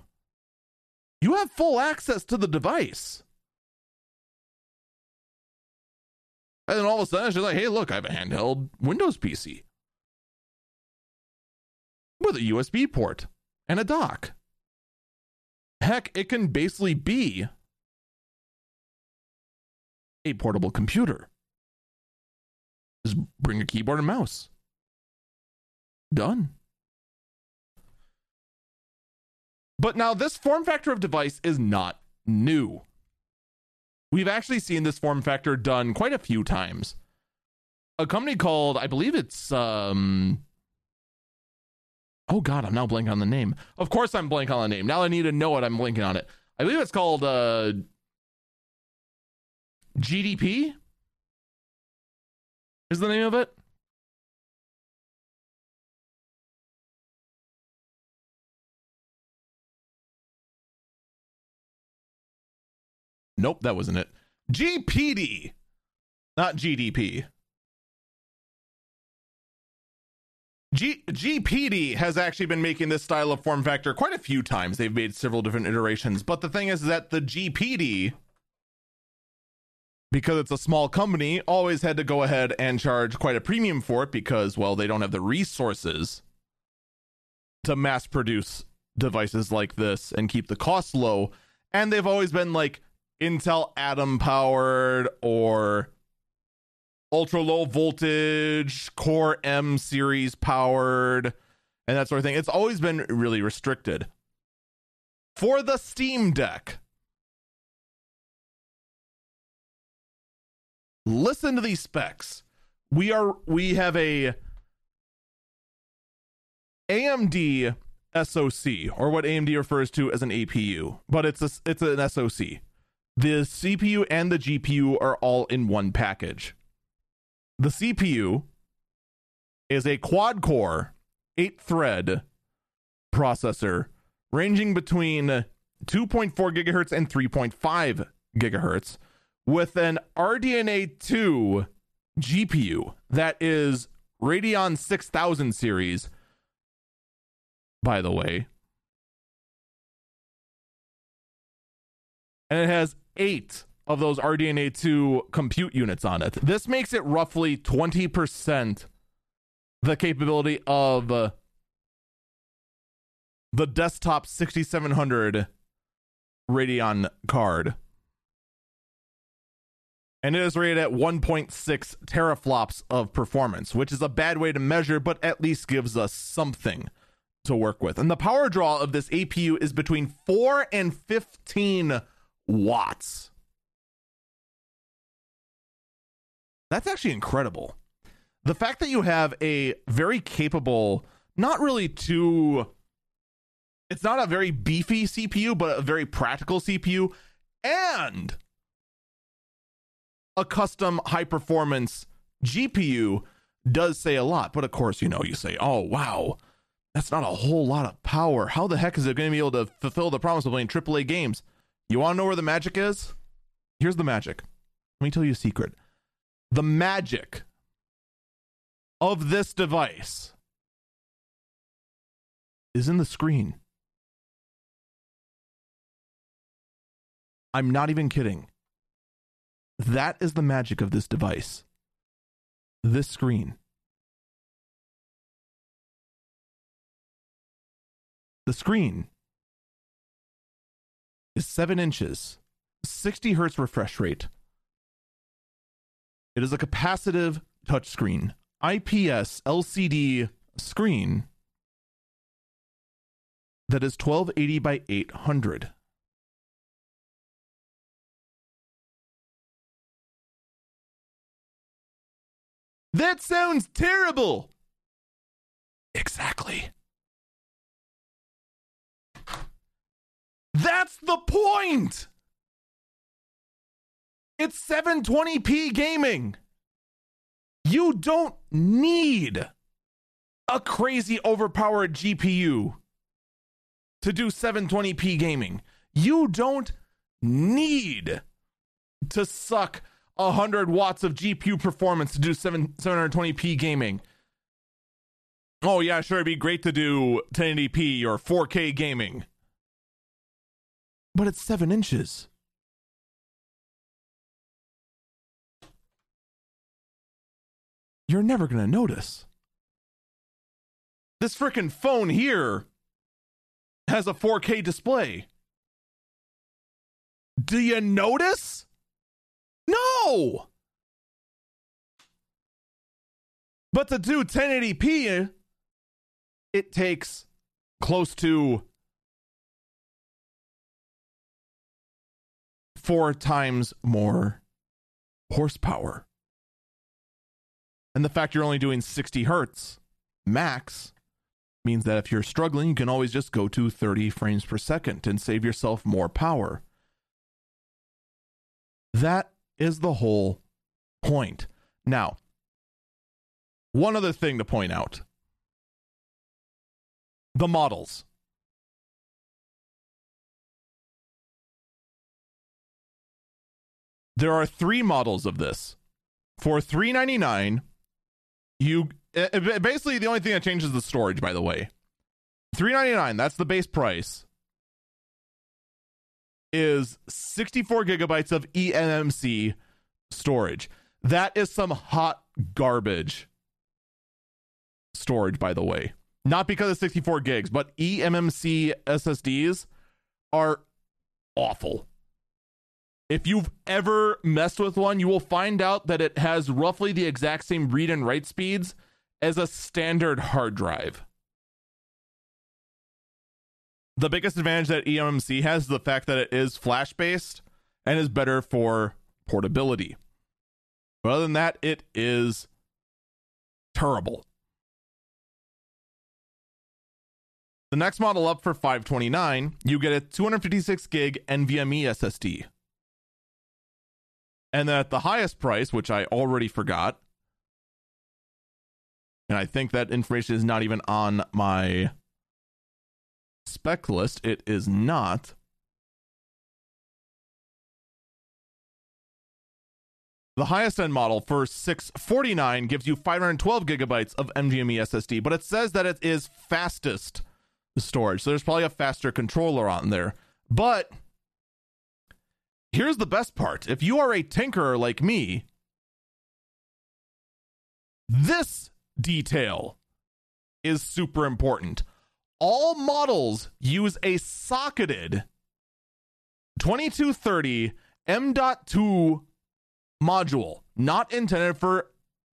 You have full access to the device. And then all of a sudden, it's just like, hey, look, I have a handheld Windows PC with a USB port and a dock. Heck, it can basically be a portable computer. Just bring a keyboard and mouse. Done. But now this form factor of device is not new. We've actually seen this form factor done quite a few times. A company called, I believe it's, oh God, I'm now blanking on the name. Of course I'm blanking on the name. Now I need to know it, I'm blanking on it. I believe it's called GDP is the name of it. Nope, that wasn't it. GPD, not GDP. GPD has actually been making this style of form factor quite a few times. They've made several different iterations, but the thing is that the GPD, because it's a small company, always had to go ahead and charge quite a premium for it because, well, they don't have the resources to mass produce devices like this and keep the cost low. And they've always been like, Intel Atom powered or ultra low voltage Core M series powered and that sort of thing. It's always been really restricted. For the Steam Deck, listen to these specs. We have a AMD SoC, or what AMD refers to as an APU, but it's an SoC. The CPU and the GPU are all in one package. The CPU is a quad-core, 8-thread processor ranging between 2.4 gigahertz and 3.5 gigahertz with an RDNA 2 GPU that is Radeon 6000 series, by the way. And it has 8 of those RDNA 2 compute units on it. This makes it roughly 20% the capability of the desktop 6700 Radeon card. And it is rated at 1.6 teraflops of performance, which is a bad way to measure, but at least gives us something to work with. And the power draw of this APU is between 4 and 15 watts. That's actually incredible. The fact that you have a very capable, not really too, it's not a very beefy CPU, but a very practical CPU and a custom high performance GPU does say a lot. But of course, you know, you say, oh, wow, that's not a whole lot of power. How the heck is it going to be able to fulfill the promise of playing AAA games? You want to know where the magic is? Here's the magic. Let me tell you a secret. The magic of this device is in the screen. I'm not even kidding. That is the magic of this device. This screen. The screen is 7 inches, 60 hertz refresh rate. It is a capacitive touchscreen, IPS LCD screen that is 1280 by 800. That sounds terrible. Exactly. That's the point. It's 720p gaming. You don't need a crazy overpowered GPU to do 720p gaming. You don't need to suck 100 watts of GPU performance to do 720p gaming. Oh yeah, sure, it'd be great to do 1080p or 4K gaming. But it's 7 inches. You're never going to notice. This frickin' phone here has a 4K display. Do you notice? No! But to do 1080p, it takes close to 4 times more horsepower. And the fact you're only doing 60 hertz max means that if you're struggling, you can always just go to 30 frames per second and save yourself more power. That is the whole point. Now, one other thing to point out. The models. There are 3 models of this. For $399, you basically the only thing that changes the storage, by the way. $399, that's the base price, is 64 gigabytes of eMMC storage. That is some hot garbage storage, by the way. Not because of 64 gigs, but eMMC SSDs are awful. If you've ever messed with one, you will find out that it has roughly the exact same read and write speeds as a standard hard drive. The biggest advantage that eMMC has is the fact that it is flash-based and is better for portability. But other than that, it is terrible. The next model up for $529, you get a 256 gig NVMe SSD. And then at the highest price, which I already forgot, and I think that information is not even on my spec list. It is not. The highest end model for $649 gives you 512 gigabytes of NVMe SSD, but it says that it is fastest storage. So there's probably a faster controller on there. But here's the best part. If you are a tinkerer like me, this detail is super important. All models use a socketed 2230 M.2 module, not intended for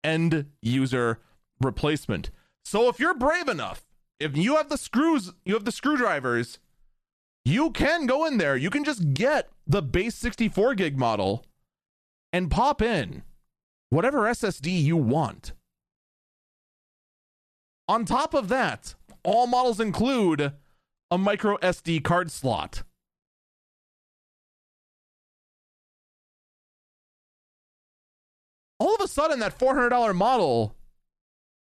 end user replacement. So if you're brave enough, if you have the screws, you have the screwdrivers, you can go in there. You can just get the base 64 gig model and pop in whatever SSD you want. On top of that, all models include a micro SD card slot. All of a sudden, that $400 model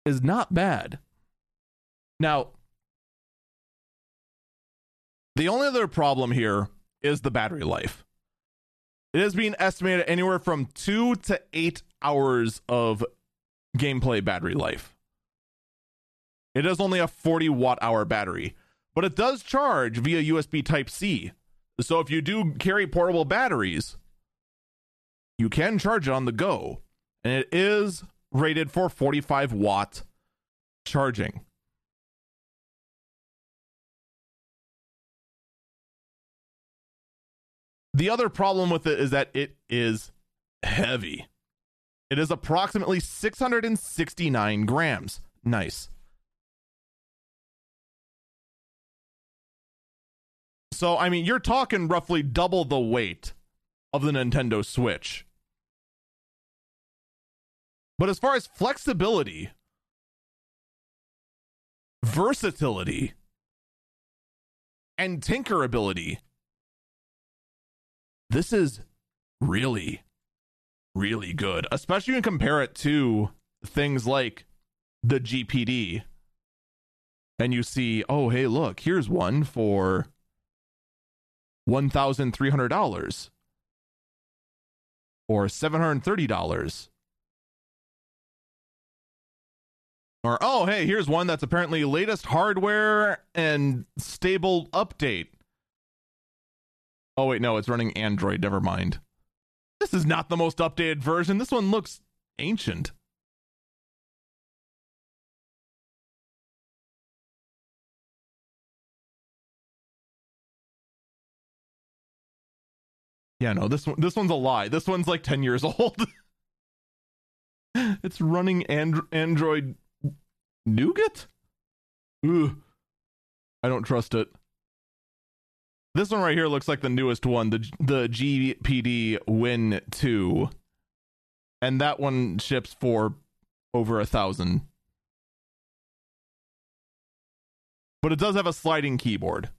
is not bad. Now, the only other problem here is the battery life. It is being estimated anywhere from 2 to 8 hours of gameplay battery life. It is only a 40 watt hour battery, but it does charge via USB Type-C. So if you do carry portable batteries, you can charge it on the go. And it is rated for 45 watt charging. The other problem with it is that it is heavy. It is approximately 669 grams. Nice. So, I mean, you're talking roughly double the weight of the Nintendo Switch. But as far as flexibility, versatility, and tinkerability, this is really, really good. Especially when you compare it to things like the GPD. And you see, oh, hey, look, here's one for $1,300 or $730. Or, oh, hey, here's one that's apparently latest hardware and stable update. Oh, wait, no, it's running Android. Never mind. This is not the most updated version. This one looks ancient. Yeah, no, this one's a lie. This one's like 10 years old. It's running Android Nougat? Ugh. I don't trust it. This one right here looks like the newest one, the GPD Win 2. And that one ships for over 1,000. But it does have a sliding keyboard.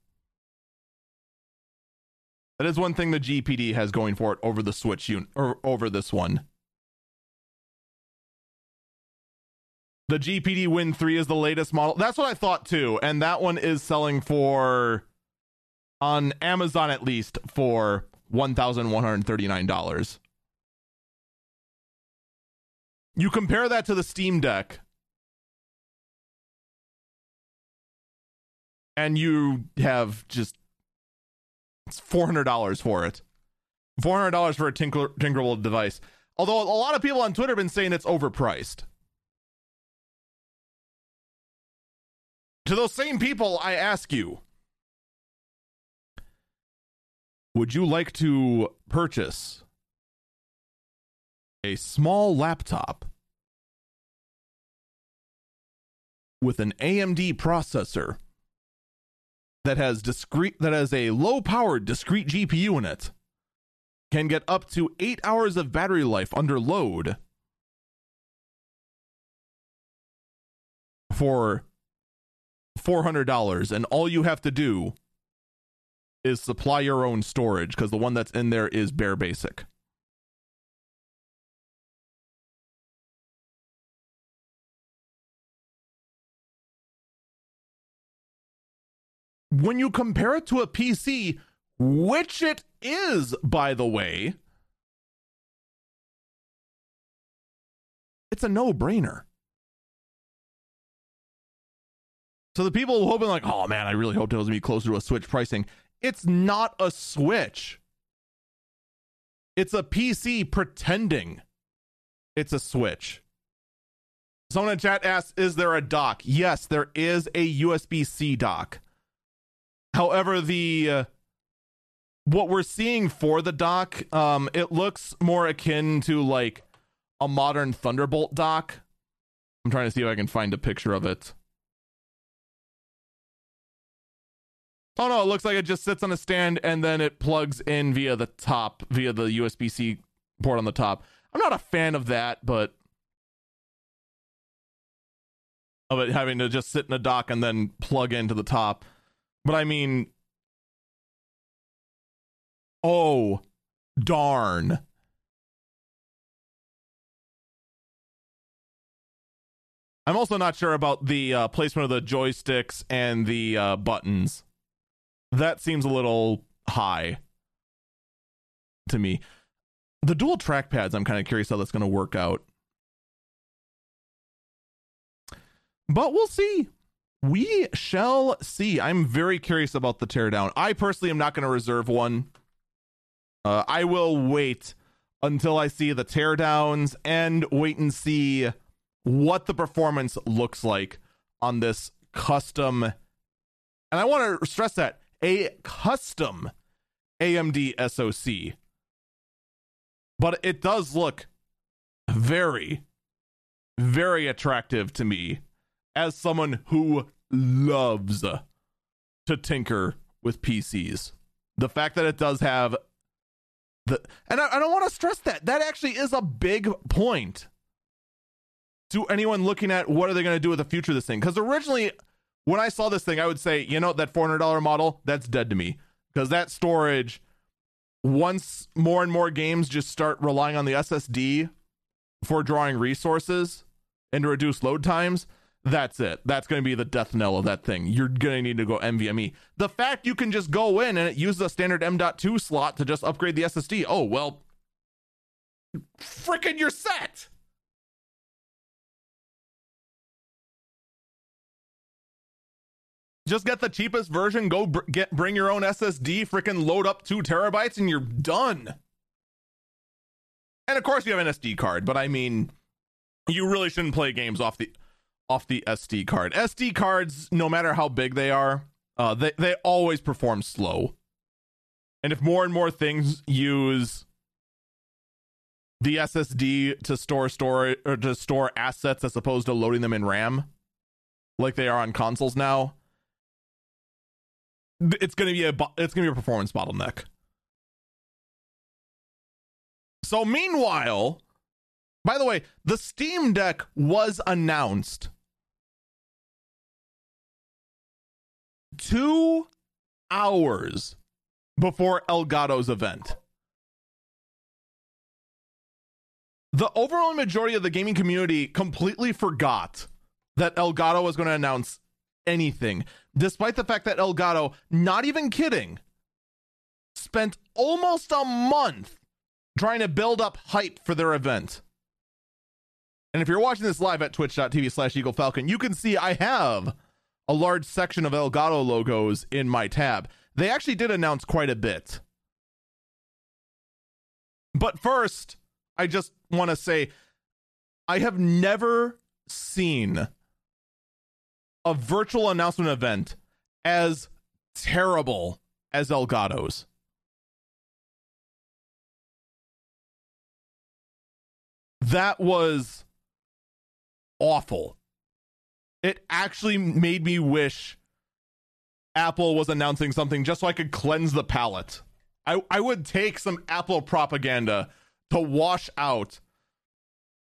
That is one thing the GPD has going for it over the Switch unit, or over this one. The GPD Win 3 is the latest model. That's what I thought too. And that one is selling for, on Amazon at least, for $1,139. You compare that to the Steam Deck, and you have just, it's $400 for it. $400 for a tinkerable device. Although a lot of people on Twitter have been saying it's overpriced. To those same people, I ask you, would you like to purchase a small laptop with an AMD processor that has a low-powered discrete GPU in it, can get up to 8 hours of battery life under load for $400, and all you have to do is supply your own storage, because the one that's in there is bare basic. When you compare it to a PC, which it is, by the way, it's a no-brainer. So the people hoping like, oh man, I really hoped it was going to be closer to a Switch pricing. It's not a Switch. It's a PC pretending it's a Switch. Someone in chat asks, is there a dock? Yes, there is a USB-C dock. However, the what we're seeing for the dock, it looks more akin to like a modern Thunderbolt dock. I'm trying to see if I can find a picture of it. Oh no, it looks like it just sits on a stand and then it plugs in via the top, via the USB-C port on the top. I'm not a fan of that, but of it having to just sit in a dock and then plug into the top. But I mean, oh, darn. I'm also not sure about the placement of the joysticks and the buttons. That seems a little high to me. The dual trackpads, I'm kind of curious how that's going to work out. But we'll see. We shall see. I'm very curious about the teardown. I personally am not going to reserve one. I will wait until I see the teardowns and wait and see what the performance looks like on this custom. And I want to stress that. A custom AMD SoC. But it does look very, very attractive to me as someone who loves to tinker with PCs. The fact that it does have the, and I don't want to stress that. That actually is a big point. to anyone looking at what are they going to do with the future of this thing. Because originally, when I saw this thing, I would say, you know, that $400 model, that's dead to me. Because that storage, once more and more games just start relying on the SSD for drawing resources and to reduce load times, that's it. That's going to be the death knell of that thing. You're going to need to go NVMe. The fact you can just go in and it uses a standard M.2 slot to just upgrade the SSD. Oh, well, frickin' you're set. Just get the cheapest version, go bring your own SSD, frickin' load up 2 terabytes and you're done. And of course you have an SD card, but I mean, you really shouldn't play games off the SD card. SD cards, no matter how big they are, they always perform slow. And if more and more things use the SSD to store assets as opposed to loading them in RAM, like they are on consoles now, it's gonna be a performance bottleneck. So meanwhile, by the way, the Steam Deck was announced 2 hours before Elgato's event. The overwhelming majority of the gaming community completely forgot that Elgato was going to announce anything, despite the fact that Elgato, not even kidding, spent almost a month trying to build up hype for their event. And if you're watching this live at twitch.tv/EagleFalcon, you can see I have a large section of Elgato logos in my tab. They actually did announce quite a bit. But first, I just want to say, I have never seen a virtual announcement event as terrible as Elgato's. That was awful. It actually made me wish Apple was announcing something just so I could cleanse the palate. I would take some Apple propaganda to wash out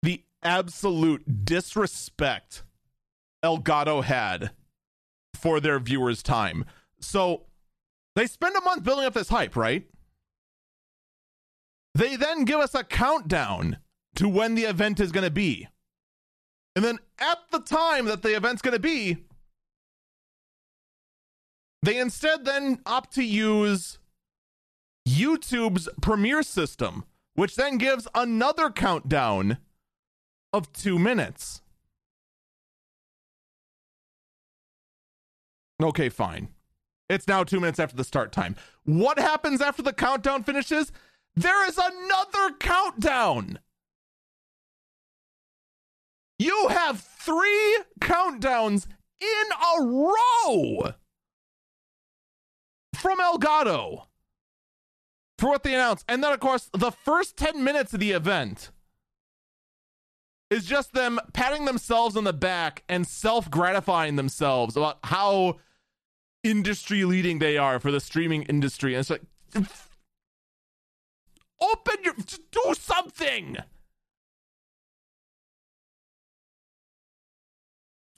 the absolute disrespect Elgato had for their viewers' time. So they spend a month building up this hype, right? They then give us a countdown to when the event is going to be. And then at the time that the event's going to be, they instead then opt to use YouTube's premiere system, which then gives another countdown of 2 minutes. Okay, fine. It's now 2 minutes after the start time. What happens after the countdown finishes? There is another countdown. You have 3 countdowns in a row from Elgato for what they announced. And then, of course, the first 10 minutes of the event is just them patting themselves on the back and self-gratifying themselves about how industry-leading they are for the streaming industry. And it's like, do something!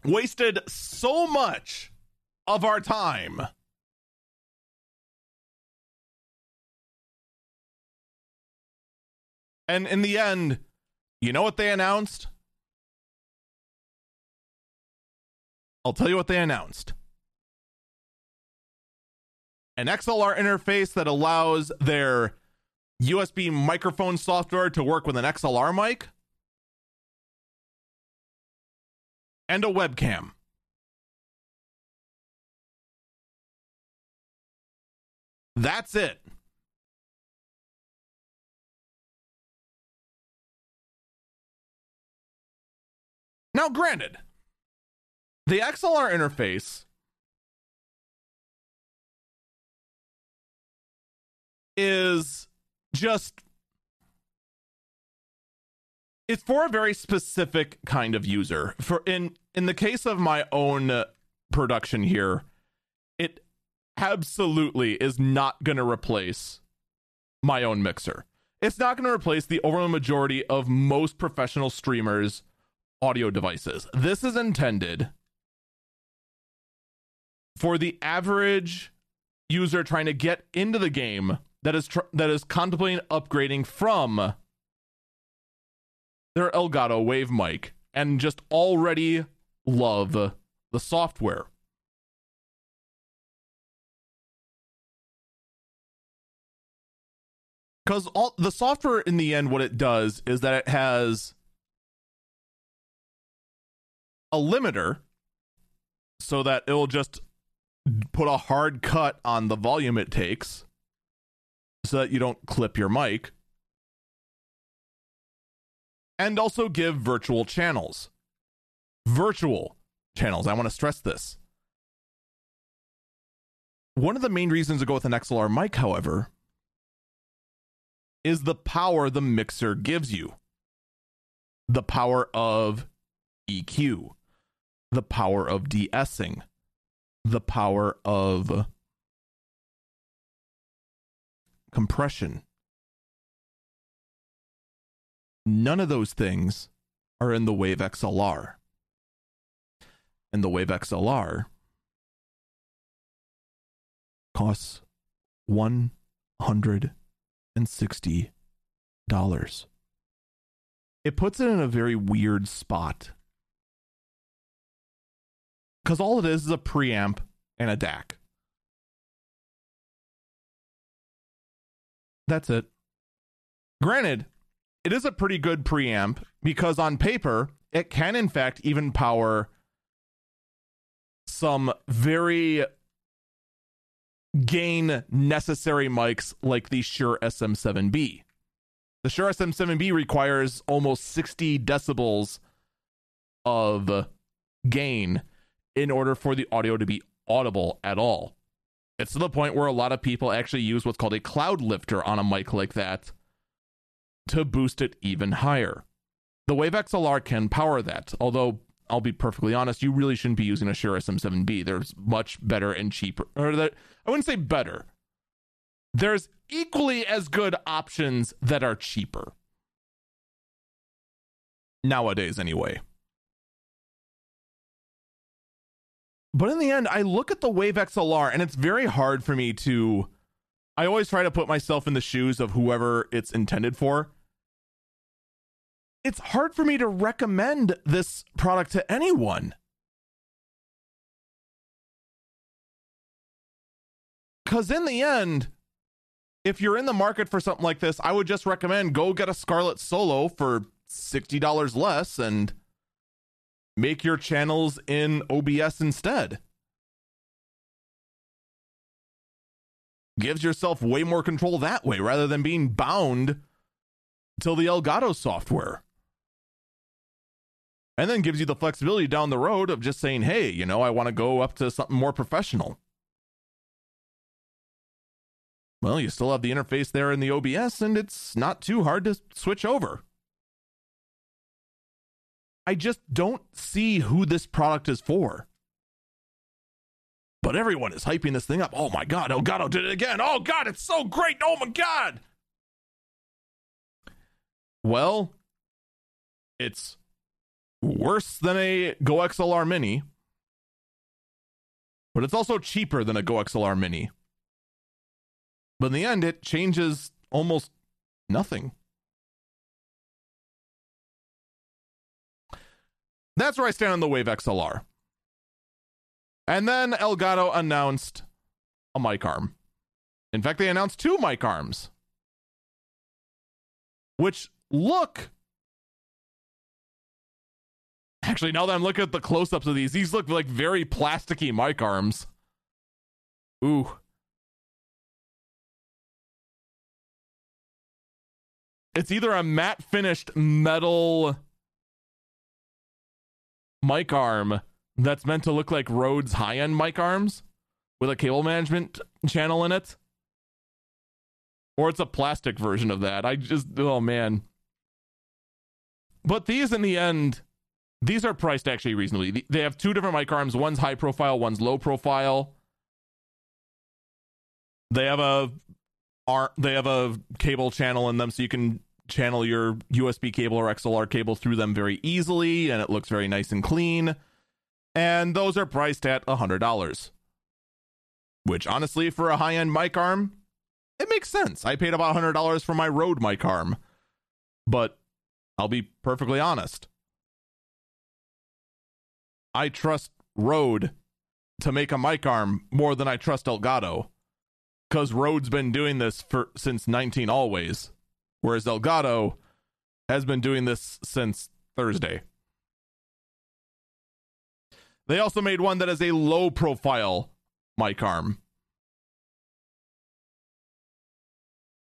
Wasted so much of our time. And in the end, you know what they announced? I'll tell you what they announced. An XLR interface that allows their USB microphone software to work with an XLR mic. And a webcam. That's it. Now, granted, the XLR interface is just, it's for a very specific kind of user. For in the case of my own production here, it absolutely is not going to replace my own mixer. It's not going to replace the overall majority of most professional streamers' audio devices. This is intended for the average user trying to get into the game that is contemplating upgrading from their Elgato Wave mic and just already love the software. Because all the software in the end, what it does is that it has a limiter so that it will just put a hard cut on the volume it takes so that you don't clip your mic, and also give virtual channels. Virtual channels. I want to stress this. One of the main reasons to go with an XLR mic, however, is the power the mixer gives you. The power of EQ. The power of de-essing. The power of compression. None of those things are in the Wave XLR. And the Wave XLR costs $160. It puts it in a very weird spot, because all it is a preamp and a DAC. That's it. Granted, it is a pretty good preamp, because on paper, it can in fact even power some very gain necessary mics like the Shure SM7B. The Shure SM7B requires almost 60 decibels of gain in order for the audio to be audible at all. It's to the point where a lot of people actually use what's called a cloud lifter on a mic like that to boost it even higher. The Wave XLR can power that, although I'll be perfectly honest, you really shouldn't be using a Shure SM7B. There's much better and cheaper, or that, I wouldn't say better. There's equally as good options that are cheaper. Nowadays, anyway. But in the end, I look at the Wave XLR, and it's very hard for me to... I always try to put myself in the shoes of whoever it's intended for. It's hard for me to recommend this product to anyone, because in the end, if you're in the market for something like this, I would just recommend go get a Scarlett Solo for $60 less and make your channels in OBS instead. Gives yourself way more control that way rather than being bound till the Elgato software. And then gives you the flexibility down the road of just saying, hey, you know, I want to go up to something more professional. Well, you still have the interface there in the OBS, and it's not too hard to switch over. I just don't see who this product is for. But everyone is hyping this thing up. Oh my God, Elgato did it again. Oh God, it's so great. Oh my God. Well, it's worse than a Go XLR Mini, but it's also cheaper than a Go XLR Mini. But in the end, it changes almost nothing. That's where I stand on the Wave XLR. And then Elgato announced a mic arm. In fact, they announced two mic arms, which look... Actually, now that I'm looking at the close-ups of these look like very plasticky mic arms. Ooh. It's either a matte-finished metal mic arm that's meant to look like Rode's high-end mic arms with a cable management channel in it, or it's a plastic version of that. Oh man. But these, in the end, these are priced actually reasonably. They have two different mic arms. One's high profile, one's low profile. They have a cable channel in them, so you can channel your USB cable or XLR cable through them very easily, and it looks very nice and clean. And those are priced at $100, which honestly, for a high-end mic arm, it makes sense. I paid about $100 for my Rode mic arm, but I'll be perfectly honest, I trust Rode to make a mic arm more than I trust Elgato, because Rode's been doing this since 19 always, whereas Elgato has been doing this since Thursday. They also made one that is a low-profile mic arm,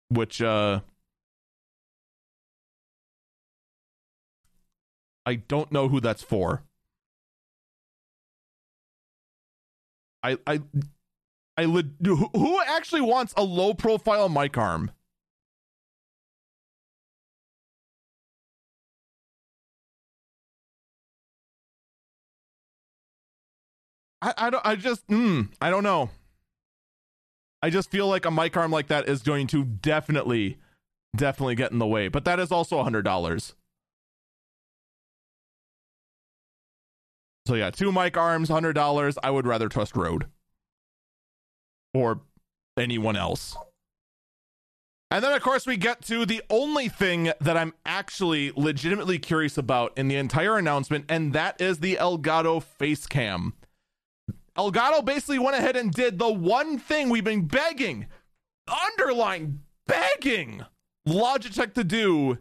which I don't know who that's for. Who actually wants a low-profile mic arm? I don't know. I just feel like a mic arm like that is going to definitely get in the way. But that is also $100. So yeah, two mic arms, $100. I would rather trust Rode or anyone else. And then, of course, we get to the only thing that I'm actually legitimately curious about in the entire announcement, and that is the Elgato face cam. Elgato basically went ahead and did the one thing we've been begging Logitech to do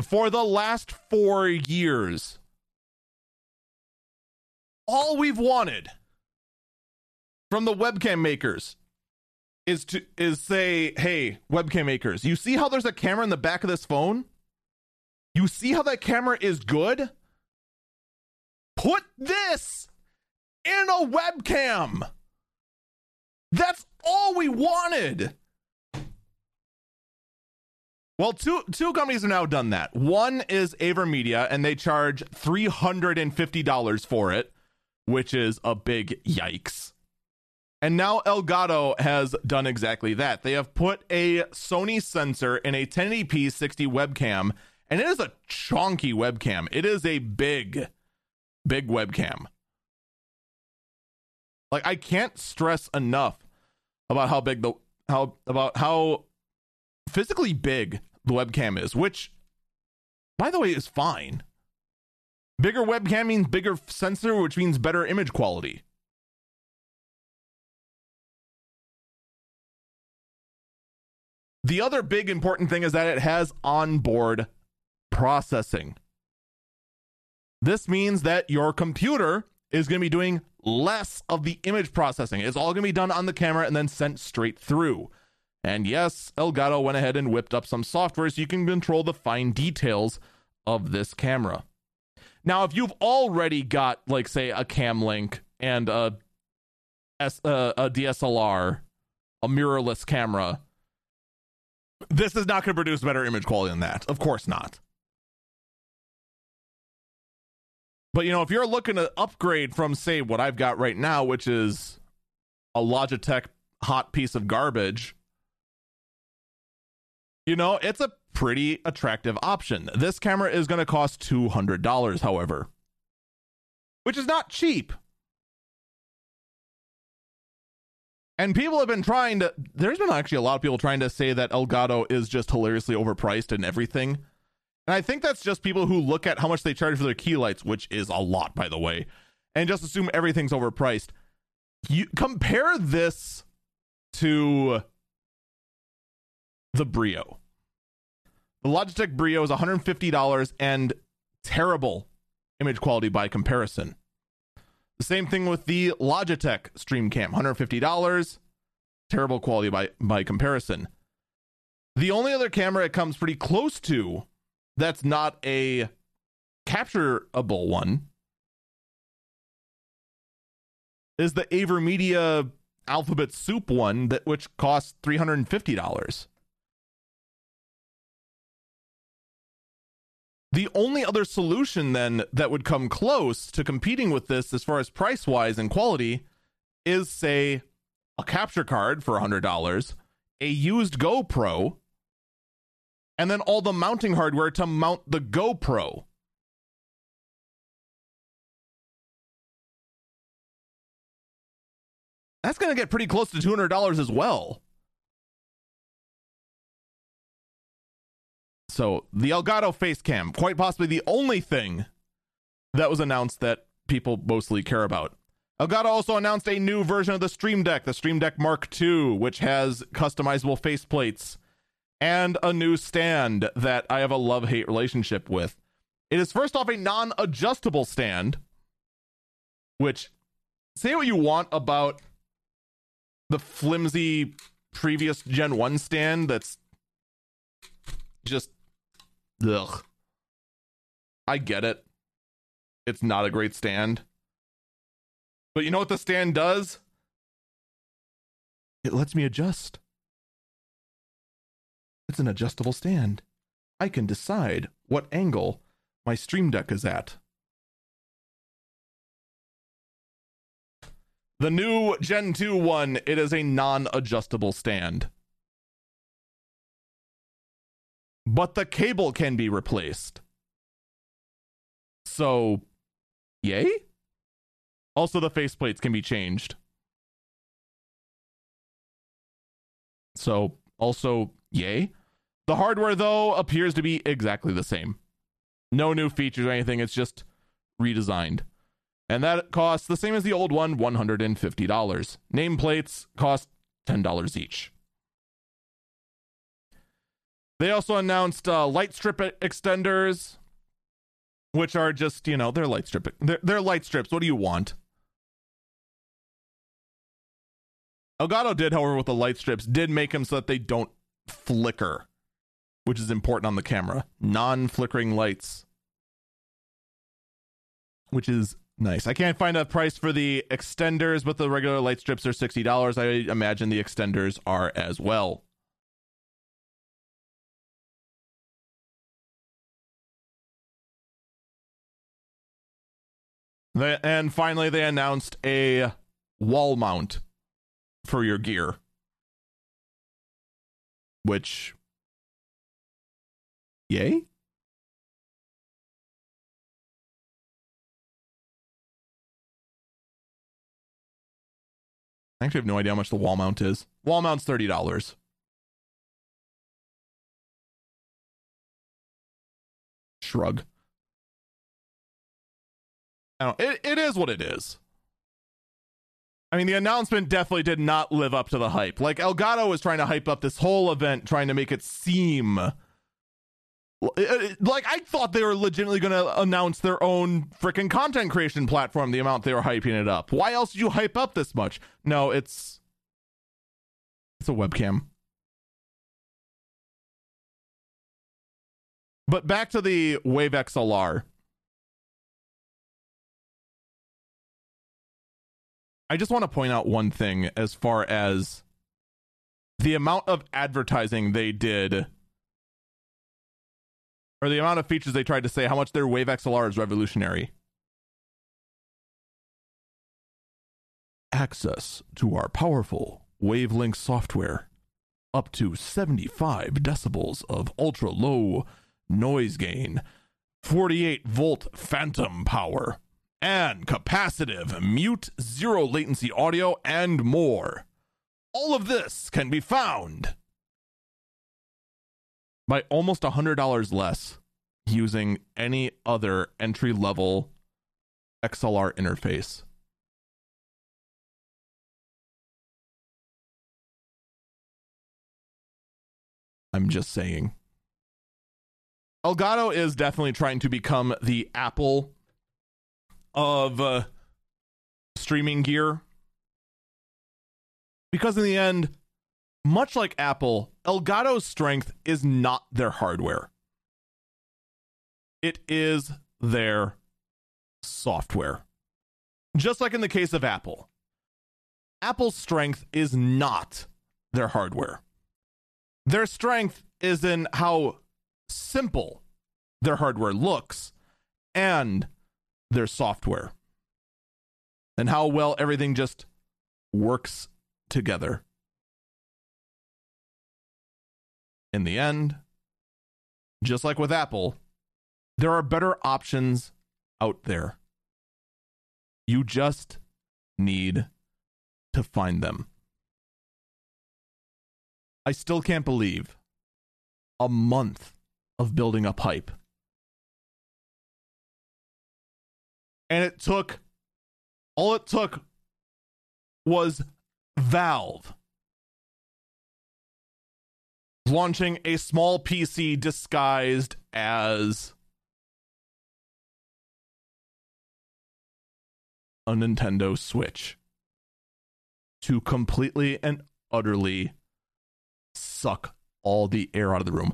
for the last 4 years. All we've wanted from the webcam makers is say, hey, webcam makers, you see how there's a camera in the back of this phone? You see how that camera is good? Put this in a webcam. That's all we wanted. Well, two companies have now done that. One is AverMedia, and they charge $350 for it, which is a big yikes. And now Elgato has done exactly that. They have put a Sony sensor in a 1080p 60 webcam, and it is a chonky webcam. It is a big webcam. Like, I can't stress enough about how physically big the webcam is, which, by the way, is fine. Bigger webcam means bigger sensor, which means better image quality. The other big important thing is that it has onboard processing. This means that your computer is going to be doing less of the image processing. It's all going to be done on the camera and then sent straight through. And yes, Elgato went ahead and whipped up some software so you can control the fine details of this camera. Now, if you've already got, like, say, a cam link and a DSLR, a mirrorless camera, this is not going to produce better image quality than that. Of course not. But, you know, if you're looking to upgrade from, say, what I've got right now, which is a Logitech hot piece of garbage, you know, it's a pretty attractive option. This camera is going to cost $200, however, which is not cheap. And people have been there's been actually a lot of people trying to say that Elgato is just hilariously overpriced and everything. And I think that's just people who look at how much they charge for their key lights, which is a lot, by the way, and just assume everything's overpriced. You compare this to the Brio. The Logitech Brio is $150 and terrible image quality by comparison. The same thing with the Logitech StreamCam, $150, terrible quality by comparison. The only other camera it comes pretty close to that's not a captureable one is the AverMedia Alphabet Soup one, which costs $350. The only other solution then that would come close to competing with this as far as price-wise and quality is, say, a capture card for $100, a used GoPro, and then all the mounting hardware to mount the GoPro. That's going to get pretty close to $200 as well. So the Elgato face cam, quite possibly the only thing that was announced that people mostly care about. Elgato also announced a new version of the Stream Deck Mark II, which has customizable faceplates and a new stand that I have a love-hate relationship with. It is first off a non-adjustable stand, which, say what you want about the flimsy previous Gen 1 stand that's just, ugh. I get it. It's not a great stand. But you know what the stand does? It lets me adjust. It's an adjustable stand. I can decide what angle my Stream Deck is at. The new Gen 2 one, it is a non-adjustable stand. But the cable can be replaced. So, yay? Also, the faceplates can be changed. So, also, yay? The hardware, though, appears to be exactly the same. No new features or anything, it's just redesigned. And that costs the same as the old one, $150. Nameplates cost $10 each. They also announced light strip extenders, which are just, you know, they're light strips. What do you want? Elgato did, however, with the light strips, did make them so that they don't flicker, which is important on the camera. Non-flickering lights, which is nice. I can't find a price for the extenders, but the regular light strips are $60. I imagine the extenders are as well. And finally, they announced a wall mount for your gear, which, yay? I actually have no idea how much the wall mount is. Wall mount's $30. Shrug. I don't, it is what it is. I mean, the announcement definitely did not live up to the hype. Like, Elgato was trying to hype up this whole event, trying to make it seem like I thought they were legitimately going to announce their own freaking content creation platform, the amount they were hyping it up. Why else did you hype up this much? No, it's a webcam. But back to the Wave XLR. I just want to point out one thing as far as the amount of advertising they did, or the amount of features they tried to say, how much their Wave XLR is revolutionary. Access to our powerful WaveLink software, up to 75 decibels of ultra-low noise gain, 48-volt phantom power, and capacitive mute, zero latency audio, and more. All of this can be found by almost $100 less using any other entry-level XLR interface. I'm just saying. Elgato is definitely trying to become the Apple of streaming gear, because in the end, much like Apple, Elgato's strength is not their hardware. It is their software. Just like in the case of Apple. Apple's strength is not their hardware. Their strength is in how simple their hardware looks and their software, and how well everything just works together. In the end, just like with Apple, there are better options out there. You just need to find them. I still can't believe a month of building up hype. And it took, all it took was Valve launching a small PC disguised as a Nintendo Switch to completely and utterly suck all the air out of the room.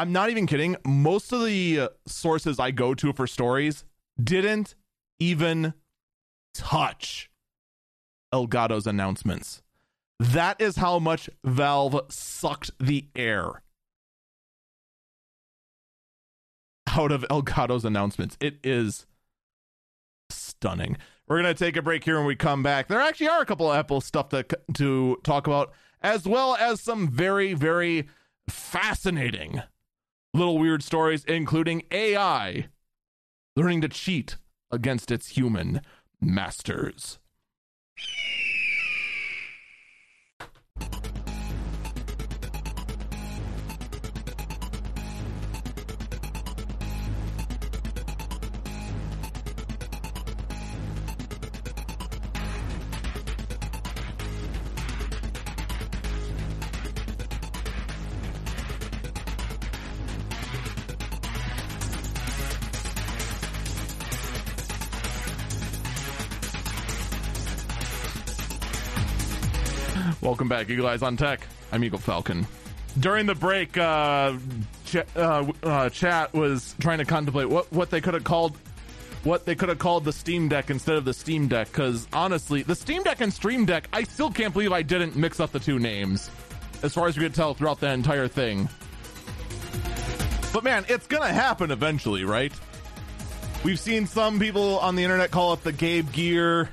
I'm not even kidding. Most of the sources I go to for stories didn't even touch Elgato's announcements. That is how much Valve sucked the air out of Elgato's announcements. It is stunning. We're going to take a break here. When we come back, there actually are a couple of Apple stuff to talk about, as well as some very, very fascinating little weird stories, including AI learning to cheat against its human masters. Welcome back, Eagle Eyes on Tech. I'm Eagle Falcon. During the break, chat was trying to contemplate what they could have called the Steam Deck instead of the Steam Deck, because honestly, the Steam Deck and Stream Deck, I still can't believe I didn't mix up the two names, as far as we could tell throughout that entire thing. But man, it's gonna happen eventually, right? We've seen some people on the internet call it the Gabe Gear.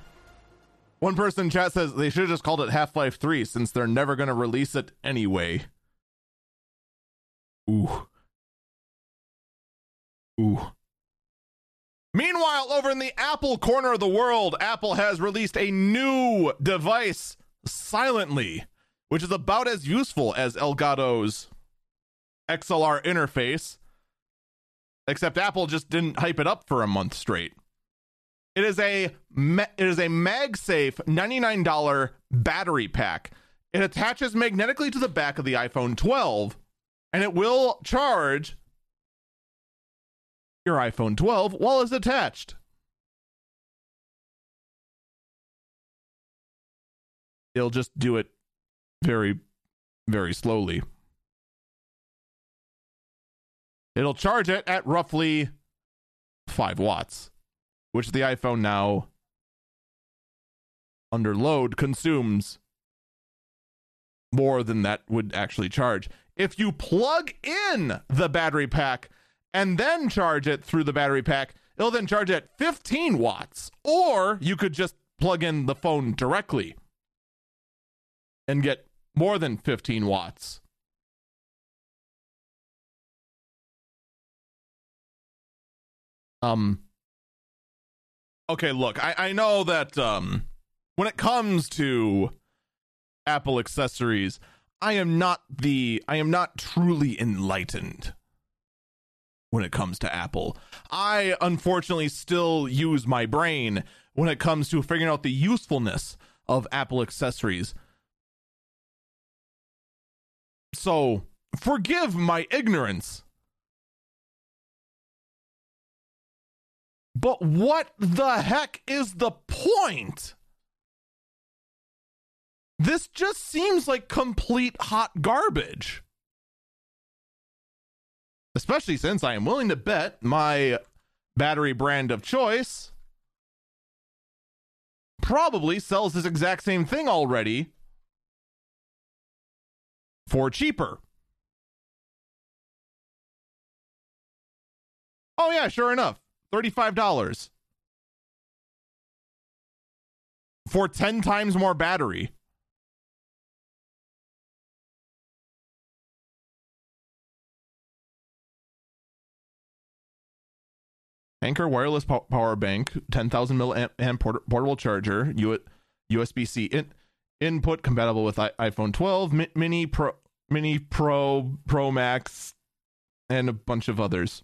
One person in chat says they should have just called it Half-Life 3 since they're never going to release it anyway. Ooh. Meanwhile, over in the Apple corner of the world, Apple has released a new device silently, which is about as useful as Elgato's XLR interface, except Apple just didn't hype it up for a month straight. It is a MagSafe $99 battery pack. It attaches magnetically to the back of the iPhone 12, and it will charge your iPhone 12 while it's attached. It'll just do it very, very slowly. It'll charge it at roughly 5 watts. Which the iPhone now, under load, consumes more than that would actually charge. If you plug in the battery pack and then charge it through the battery pack, it'll then charge at 15 watts. Or you could just plug in the phone directly and get more than 15 watts. Okay, look, I know that when it comes to Apple accessories, I am not truly enlightened when it comes to Apple. I unfortunately still use my brain when it comes to figuring out the usefulness of Apple accessories. So forgive my ignorance. But what the heck is the point? This just seems like complete hot garbage. Especially since I am willing to bet my battery brand of choice probably sells this exact same thing already for cheaper. Oh yeah, sure enough. $35 for 10 times more battery. Anker wireless power bank, 10,000 milliamp portable charger, USB-C input compatible with iPhone 12, Mini Pro, Pro Max, and a bunch of others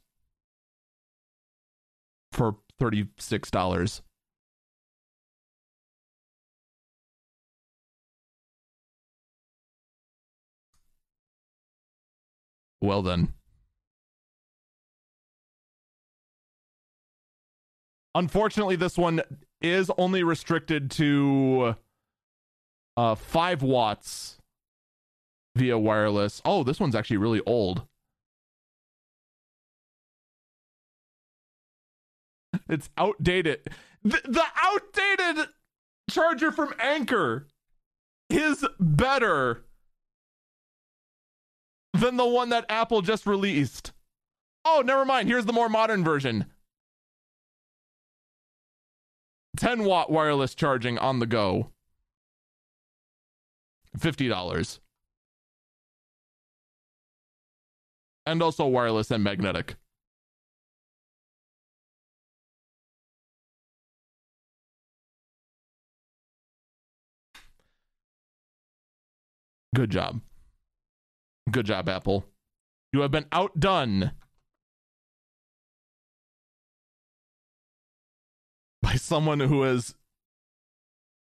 for $36. Well done. Unfortunately, this one is only restricted to 5 watts via wireless. Oh, this one's actually really old. It's outdated. The outdated charger from Anker is better than the one that Apple just released. Oh, never mind. Here's the more modern version. 10-watt wireless charging on the go. $50. And also wireless and magnetic. Good job. Good job, Apple. You have been outdone by someone who has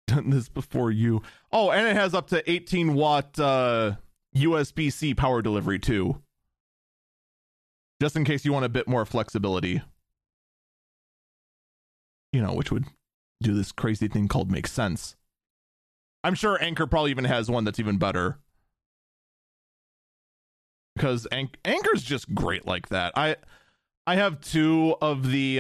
done this before you. Oh, and it has up to 18-watt USB-C power delivery, too. Just in case you want a bit more flexibility. You know, which would do this crazy thing called make sense. I'm sure Anker probably even has one that's even better. Because Anker's just great like that. I have two of the...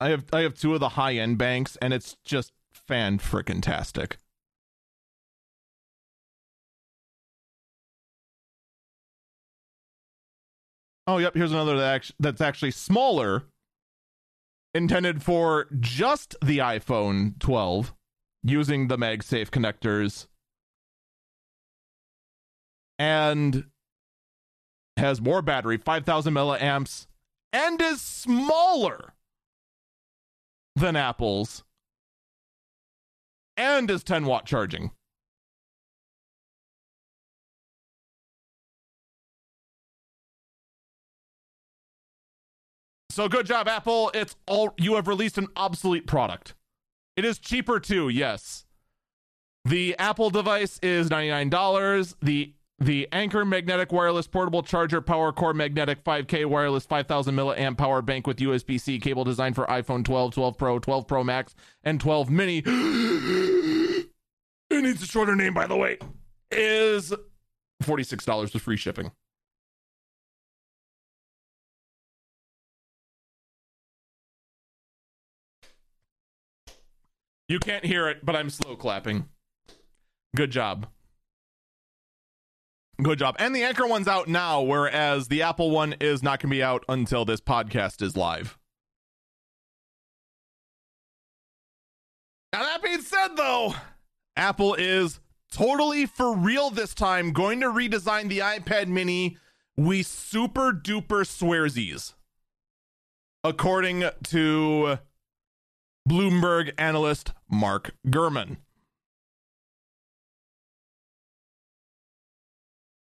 I have two of the high-end banks, and it's just fan-frickin-tastic. Oh, yep, here's another that's actually smaller, intended for just the iPhone 12, using the MagSafe connectors, and has more battery, 5,000 milliamps, and is smaller than Apple's, and is 10-watt charging. So good job, Apple. It's all, you have released an obsolete product. It is cheaper too, yes. The Apple device is $99. The Anker magnetic wireless portable charger, power core magnetic 5K wireless 5,000 milliamp power bank with USB-C cable designed for iPhone 12, 12 Pro, 12 Pro Max, and 12 Mini. It needs a shorter name, by the way. Is $46 with free shipping. You can't hear it, but I'm slow clapping. Good job. Good job. And the Anker one's out now, whereas the Apple one is not going to be out until this podcast is live. Now, that being said, though, Apple is totally for real this time going to redesign the iPad mini. We super duper swearsies, according to Bloomberg analyst Mark Gurman.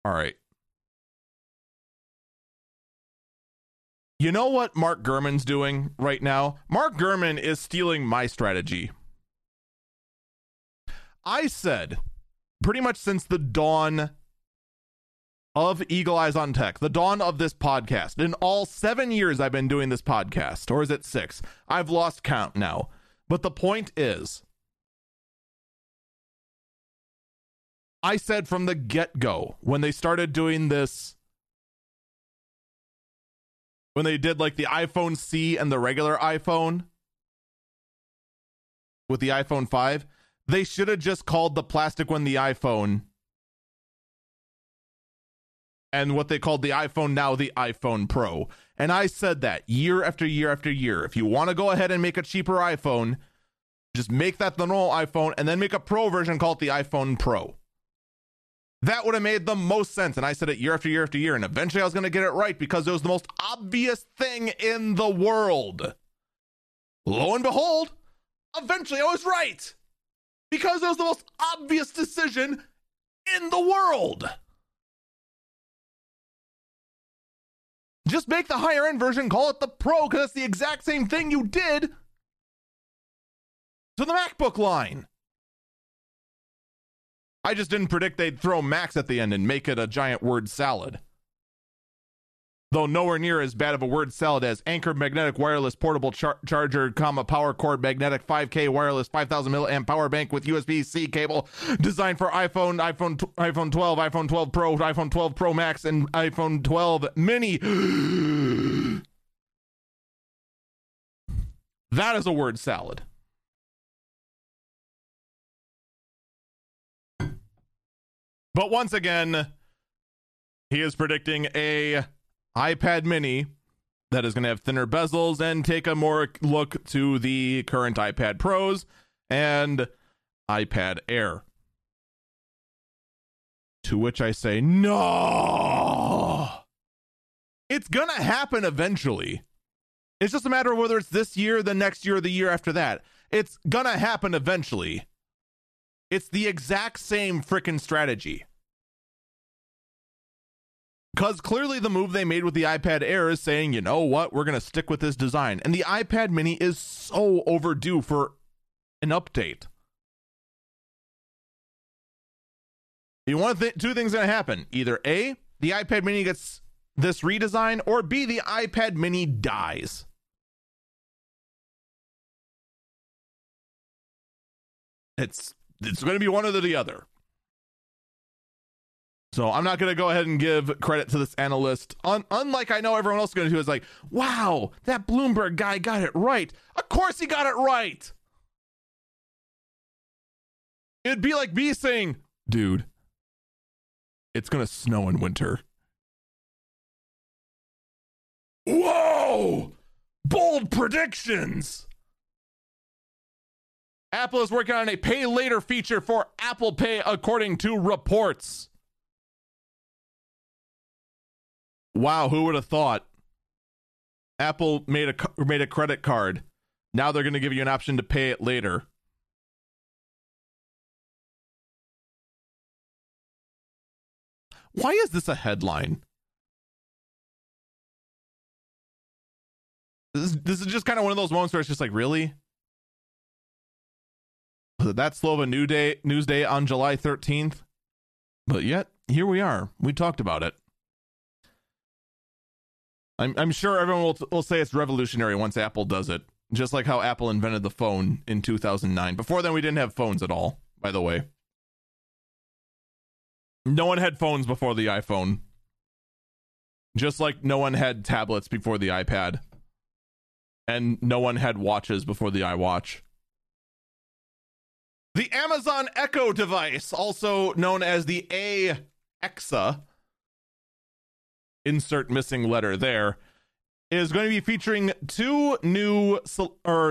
All right. You know what Mark Gurman's doing right now? Mark Gurman is stealing my strategy. I said, pretty much since the dawn of Eagle Eyes on Tech, the dawn of this podcast, in all 7 years I've been doing this podcast, or is it 6? I've lost count now. But the point is, I said from the get-go, when they started doing this, when they did like the iPhone C and the regular iPhone with the iPhone 5, they should have just called the plastic one the iPhone, and what they called the iPhone now the iPhone Pro. And I said that year after year after year. If you want to go ahead and make a cheaper iPhone, just make that the normal iPhone and then make a Pro version, called the iPhone Pro. That would have made the most sense. And I said it year after year after year, and eventually I was going to get it right because it was the most obvious thing in the world. Lo and behold, eventually I was right because it was the most obvious decision in the world. Just make the higher end version, call it the Pro, because it's the exact same thing you did to the MacBook line. I just didn't predict they'd throw Max at the end and make it a giant word salad. Though nowhere near as bad of a word salad as Anchor Magnetic Wireless Portable Charger, Power Cord Magnetic 5K Wireless 5000 mAh Power Bank with USB-C cable designed for iPhone, iPhone 12, iPhone 12 Pro, iPhone 12 Pro Max, and iPhone 12 Mini. That is a word salad. But once again, he is predicting a iPad mini that is going to have thinner bezels and take a more look to the current iPad Pros and iPad Air. To which I say, no, it's going to happen eventually. It's just a matter of whether it's this year, the next year, or the year after that. It's going to happen eventually. It's the exact same frickin' strategy. Because clearly the move they made with the iPad Air is saying, you know what, we're going to stick with this design. And the iPad mini is so overdue for an update. You want two things going to happen. Either A, the iPad mini gets this redesign, or B, the iPad mini dies. It's going to be one or the other. So I'm not going to go ahead and give credit to this analyst. Unlike I know everyone else is going to do is like, wow, that Bloomberg guy got it right. Of course he got it right. It'd be like me saying, dude, it's going to snow in winter. Whoa, bold predictions. Apple is working on a pay later feature for Apple Pay, according to reports. Wow, who would have thought? Apple made a credit card. Now they're going to give you an option to pay it later. Why is this a headline? This is just kind of one of those moments where it's just like, really? That slow of a news day on July 13th. But yet, here we are. We talked about it. I'm sure everyone will say it's revolutionary once Apple does it. Just like how Apple invented the phone in 2009. Before then, we didn't have phones at all, by the way. No one had phones before the iPhone. Just like no one had tablets before the iPad. And no one had watches before the iWatch. The Amazon Echo device, also known as the Alexa, insert missing letter there, is going to be featuring two new celebrity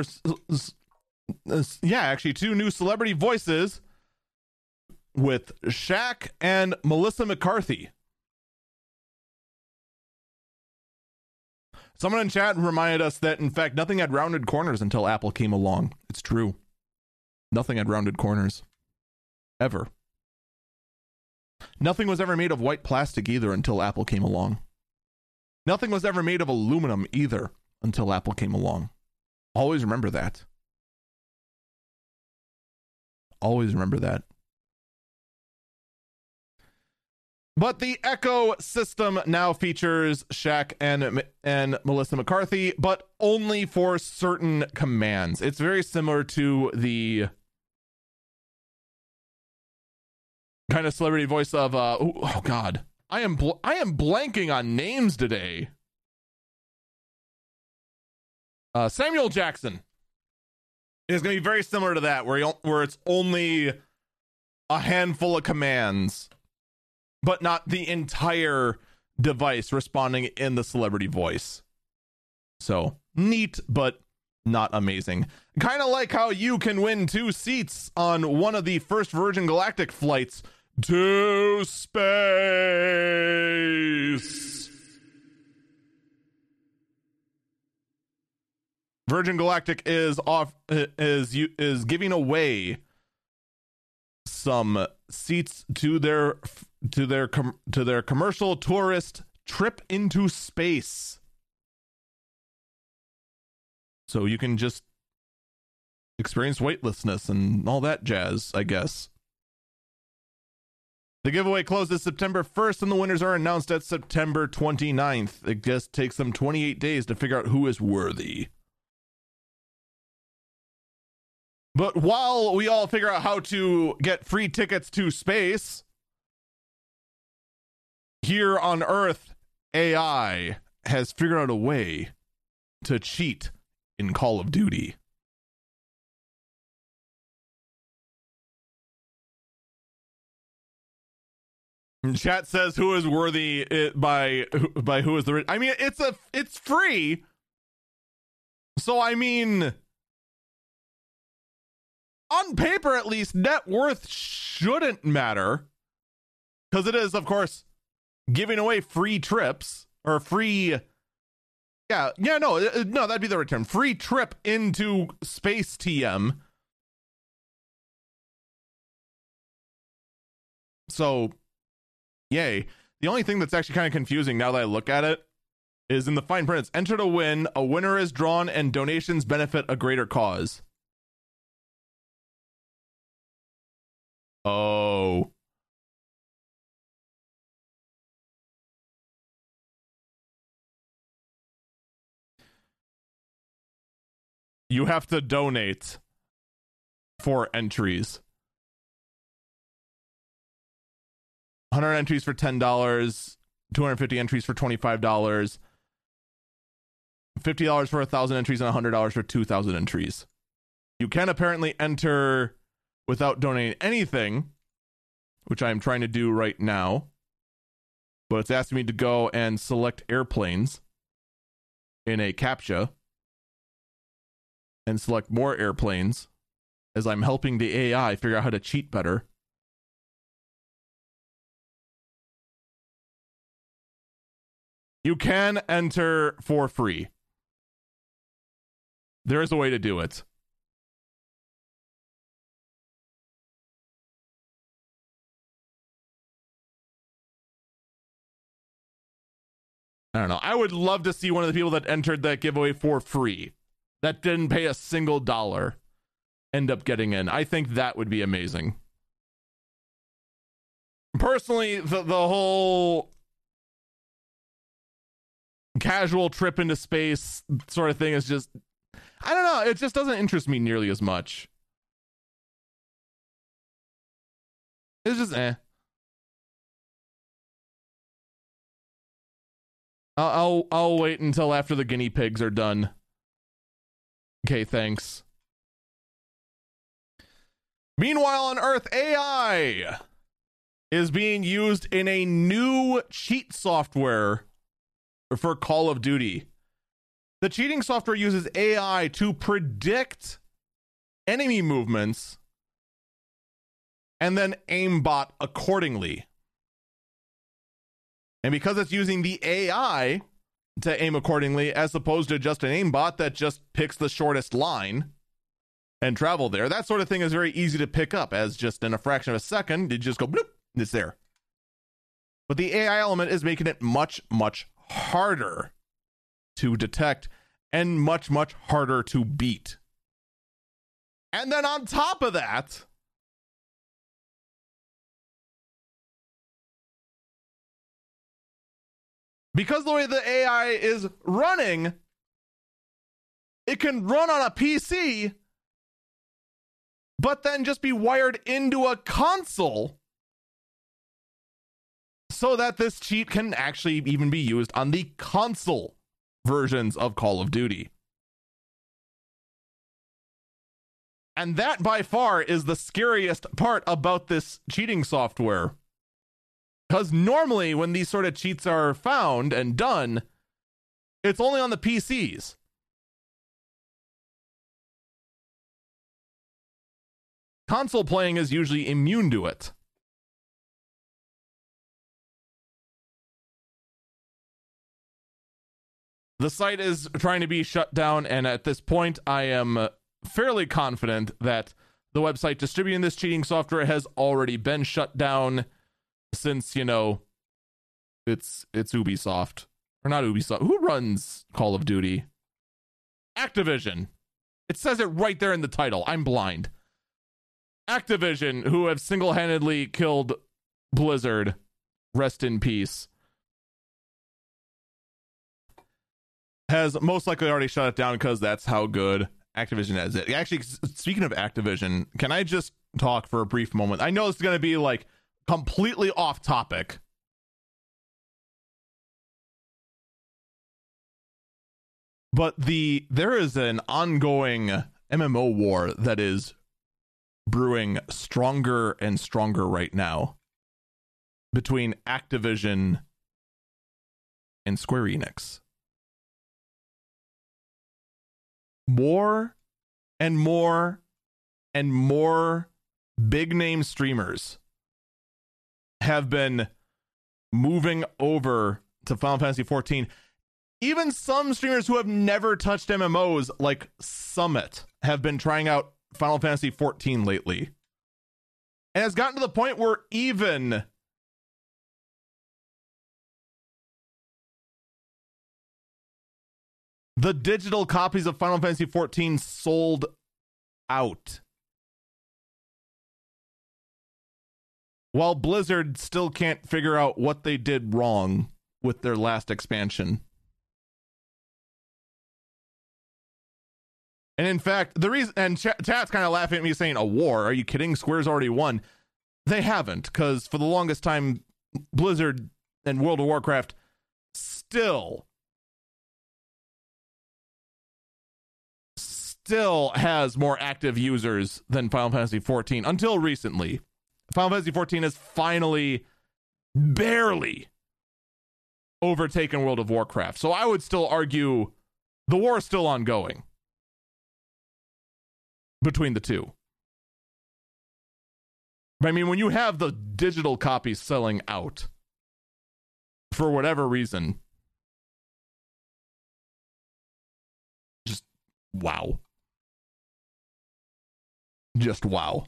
voices with Shaq and Melissa McCarthy. Someone in chat reminded us that, in fact, nothing had rounded corners until Apple came along. It's true. Nothing had rounded corners. Ever. Nothing was ever made of white plastic either until Apple came along. Nothing was ever made of aluminum either until Apple came along. Always remember that. Always remember that. But the Echo system now features Shaq and Melissa McCarthy, but only for certain commands. It's very similar to the kind of celebrity voice of oh god, I am blanking on names today. Samuel Jackson is going to be very similar to that, where it's only a handful of commands, but not the entire device responding in the celebrity voice. So neat, but not amazing. Kind of like how you can win 2 seats on one of the first Virgin Galactic flights to space. Virgin Galactic is giving away some seats to their commercial tourist trip into space. So you can just experience weightlessness and all that jazz, I guess. The giveaway closes September 1st, and the winners are announced at September 29th. It just takes them 28 days to figure out who is worthy. But while we all figure out how to get free tickets to space, here on Earth, AI has figured out a way to cheat in Call of Duty. Chat says who is worthy by who is the rich. I mean, it's free. So, I mean, on paper, at least, net worth shouldn't matter, because it is, of course, giving away free trips or free. Yeah, no, that'd be the return. Free trip into space TM. So, yay. The only thing that's actually kind of confusing now that I look at it is in the fine print. It's enter to win. A winner is drawn and donations benefit a greater cause. Oh. You have to donate for entries. 100 entries for $10, 250 entries for $25, $50 for 1,000 entries, and $100 for 2,000 entries. You can apparently enter without donating anything, which I'm trying to do right now. But it's asking me to go and select airplanes in a CAPTCHA and select more airplanes as I'm helping the AI figure out how to cheat better. You can enter for free. There is a way to do it. I don't know. I would love to see one of the people that entered that giveaway for free, that didn't pay a single dollar, end up getting in. I think that would be amazing. Personally, the whole casual trip into space sort of thing is just, I don't know, it just doesn't interest me nearly as much. It's just eh. I'll wait until after the guinea pigs are done. Okay, thanks. Meanwhile, on Earth, AI is being used in a new cheat software for Call of Duty. The cheating software uses AI to predict enemy movements and then aimbot accordingly. And because it's using the AI to aim accordingly, as opposed to just an aimbot that just picks the shortest line and travel there, that sort of thing is very easy to pick up, as just in a fraction of a second, you just go bloop, it's there. But the AI element is making it much, much harder to detect and much, much harder to beat. And then on top of that, because the way the AI is running, it can run on a PC, but then just be wired into a console so that this cheat can actually even be used on the console versions of Call of Duty. And that by far is the scariest part about this cheating software. Because normally when these sort of cheats are found and done, it's only on the PCs. Console playing is usually immune to it. The site is trying to be shut down, and at this point, I am fairly confident that the website distributing this cheating software has already been shut down since, you know, it's Ubisoft. Or not Ubisoft. Who runs Call of Duty? Activision. It says it right there in the title. I'm blind. Activision, who have single-handedly killed Blizzard. Rest in peace. Has most likely already shut it down because that's how good Activision has it. Actually, speaking of Activision, can I just talk for a brief moment? I know it's going to be like completely off topic. But there is an ongoing MMO war that is brewing stronger and stronger right now between Activision and Square Enix. More and more and more big name streamers have been moving over to Final Fantasy 14. Even some streamers who have never touched MMOs, like Summit, have been trying out Final Fantasy 14 lately. And it's gotten to the point where even the digital copies of Final Fantasy 14 sold out, while Blizzard still can't figure out what they did wrong with their last expansion. And in fact, the reason, and chat's kind of laughing at me saying, a war? Are you kidding? Square's already won. They haven't, because for the longest time, Blizzard and World of Warcraft still has more active users than Final Fantasy 14 until recently. Final Fantasy 14 has finally barely overtaken World of Warcraft. So I would still argue the war is still ongoing between the two. I mean, when you have the digital copies selling out for whatever reason, just wow. Just wow.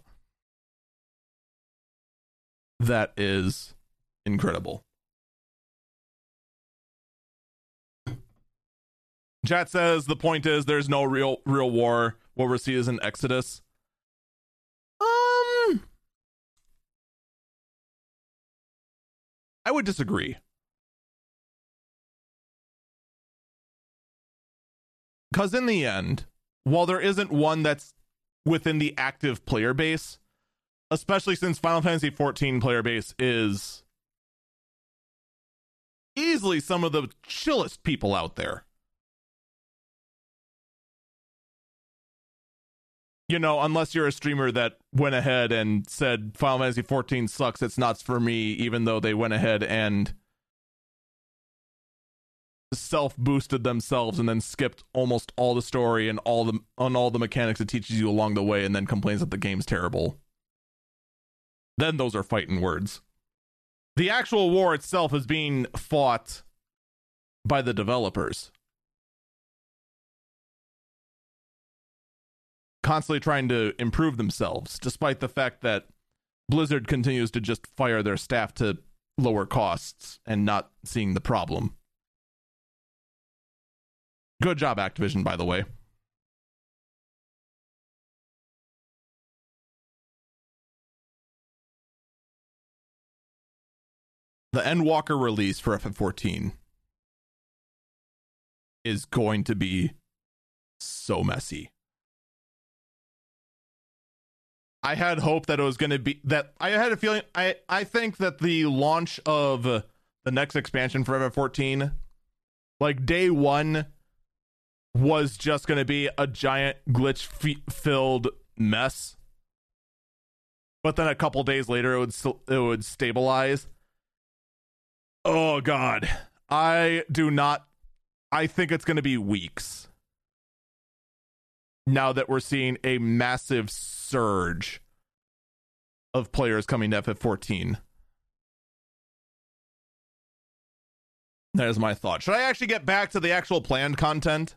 That is incredible. Chat says the point is there's no real war. What we see is an exodus. I would disagree. Because in the end, while there isn't one that's within the active player base, especially since Final Fantasy 14 player base is easily some of the chillest people out there. You know, unless you're a streamer that went ahead and said Final Fantasy 14 sucks, it's not for me, even though they went ahead and self-boosted themselves and then skipped almost all the story and all the mechanics it teaches you along the way and then complains that the game's terrible. Then those are fighting words. The actual war itself is being fought by the developers, constantly trying to improve themselves, despite the fact that Blizzard continues to just fire their staff to lower costs and not seeing the problem. Good job, Activision, by the way. The Endwalker release for FF14 is going to be so messy. I had hope that it was going to be that I had a feeling. I think that the launch of the next expansion for FF14, like day one, was just going to be a giant glitch filled mess. But then a couple days later, it would stabilize. Oh, God, I do not. I think it's going to be weeks now that we're seeing a massive surge of players coming to FF14. That is my thought. Should I actually get back to the actual planned content?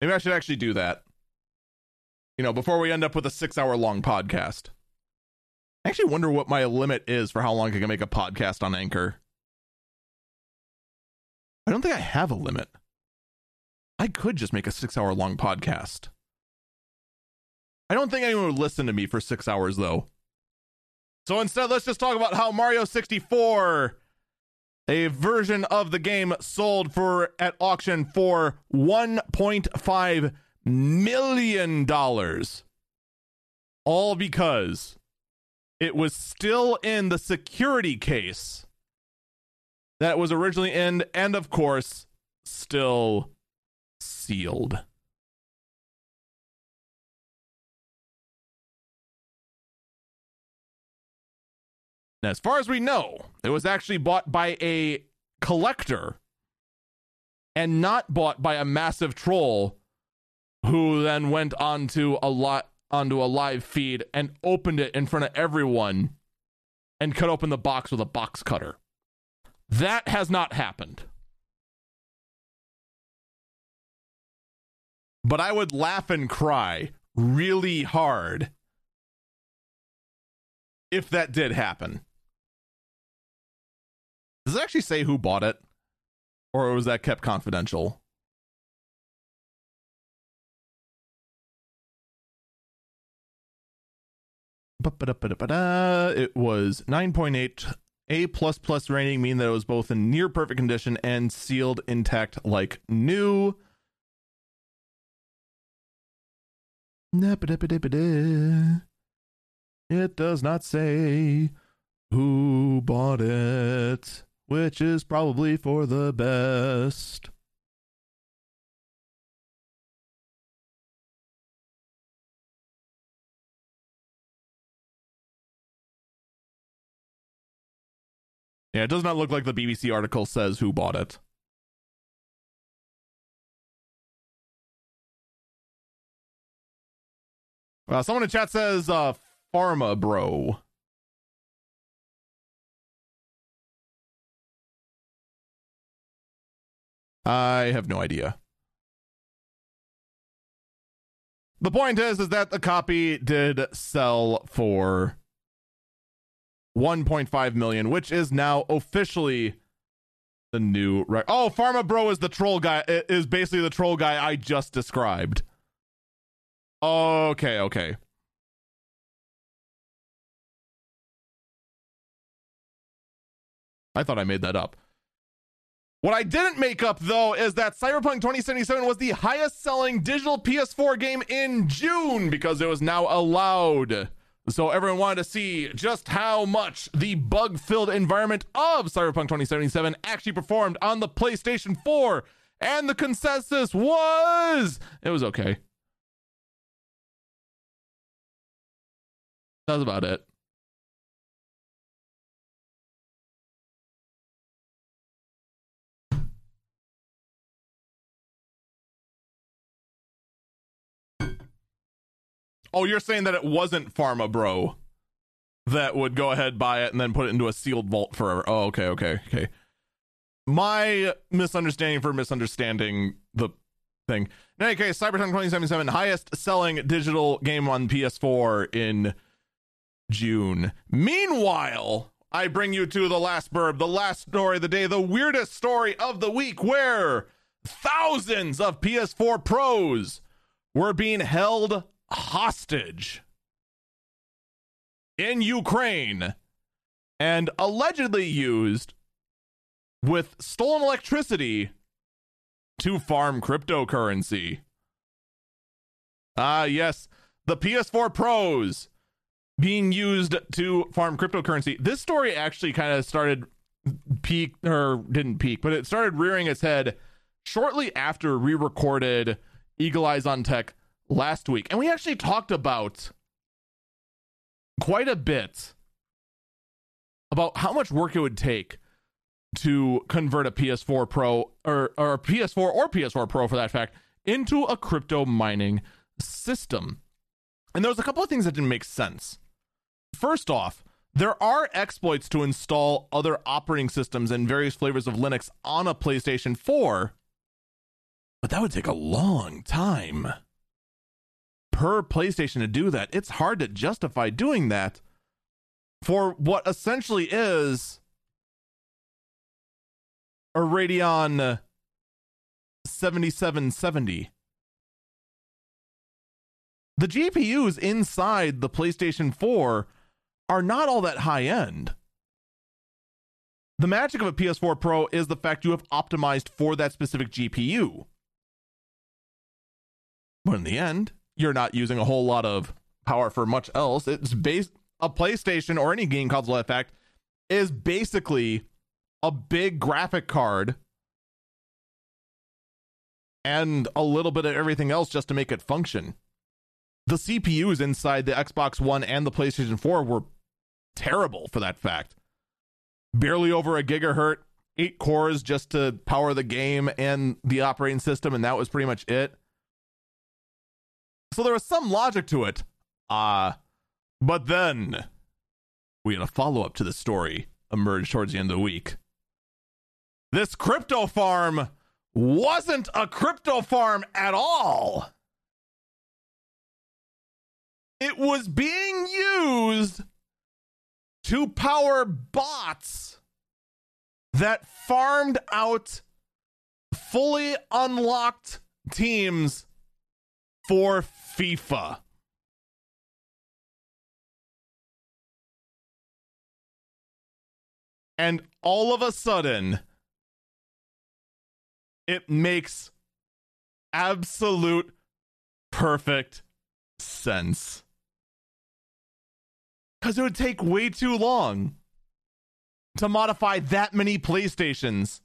Maybe I should actually do that. You know, before we end up with a 6 hour long podcast. I actually wonder what my limit is for how long I can make a podcast on Anchor. I don't think I have a limit. I could just make a 6 hour long podcast. I don't think anyone would listen to me for 6 hours, though. So instead, let's just talk about how Mario 64, a version of the game, sold for at auction for $1.5 million. All because it was still in the security case that was originally in, and of course, still sealed. Now, as far as we know, it was actually bought by a collector and not bought by a massive troll who then went onto a live feed and opened it in front of everyone and cut open the box with a box cutter. That has not happened. But I would laugh and cry really hard if that did happen. Does it actually say who bought it? Or was that kept confidential? It was 9.8. A++ rating mean that it was both in near perfect condition and sealed intact like new. It does not say who bought it, which is probably for the best. Yeah, it does not look like the BBC article says who bought it. Someone in chat says, Pharma Bro. I have no idea. The point is that the copy did sell for $1.5 million, which is now officially the new record. Oh, Pharma Bro is the troll guy, is basically the troll guy I just described. Okay. I thought I made that up. What I didn't make up, though, is that Cyberpunk 2077 was the highest selling digital PS4 game in June because it was now allowed. So everyone wanted to see just how much the bug-filled environment of Cyberpunk 2077 actually performed on the PlayStation 4. And the consensus was... it was okay. That's about it. Oh, you're saying that it wasn't Pharma Bro that would go ahead, buy it, and then put it into a sealed vault forever. Oh, okay. My misunderstanding for misunderstanding the thing. In any case, Cyberpunk 2077, highest selling digital game on PS4 in June. Meanwhile, I bring you to the last burb, the last story of the day, the weirdest story of the week, where thousands of PS4 Pros were being held hostage in Ukraine and allegedly used with stolen electricity to farm cryptocurrency. Yes, the PS4 Pros being used to farm cryptocurrency. This story actually kind of it started rearing its head shortly after we recorded Eagle Eyes on Tech last week, and we actually talked about quite a bit about how much work it would take to convert a PS4 Pro or PS4 Pro, for that fact, into a crypto mining system. And there was a couple of things that didn't make sense. First off, There are exploits to install other operating systems and various flavors of Linux on a PlayStation 4, but that would take a long time per PlayStation to do that. It's hard to justify doing that for what essentially is a Radeon 7770. The GPUs inside the PlayStation 4 are not all that high end. The magic of a PS4 Pro is the fact you have optimized for that specific GPU. But in the end, you're not using a whole lot of power for much else. It's based, a PlayStation or any game console, in fact, is basically a big graphic card and a little bit of everything else just to make it function. The CPUs inside the Xbox One and the PlayStation 4 were terrible for that fact. Barely over a gigahertz, 8 cores just to power the game and the operating system, and that was pretty much it. So there was some logic to it. But then we had a follow-up to the story emerge towards the end of the week. This crypto farm wasn't a crypto farm at all. It was being used to power bots that farmed out fully unlocked teams for FIFA. And all of a sudden, it makes absolute perfect sense. Because it would take way too long to modify that many PlayStations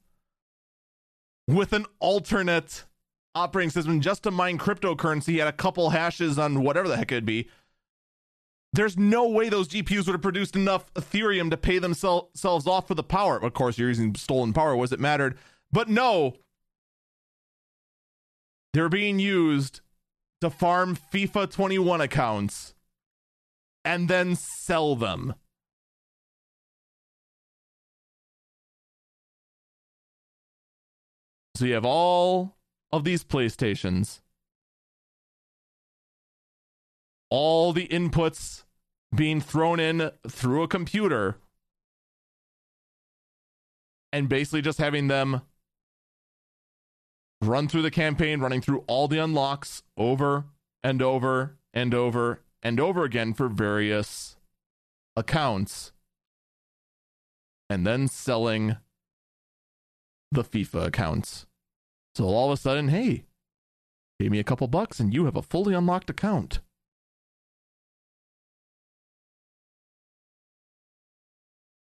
with an alternate operating system just to mine cryptocurrency at a couple hashes on whatever the heck it'd be. There's no way those GPUs would have produced enough Ethereum to pay themselves off for the power. Of course, you're using stolen power. Was it mattered? But no, they're being used to farm FIFA 21 accounts and then sell them. So you have all of these PlayStations, all the inputs being thrown in through a computer, and basically just having them run through the campaign, running through all the unlocks over and over and over and over again for various accounts, and then selling the FIFA accounts. So all of a sudden, hey, pay me a couple bucks and you have a fully unlocked account.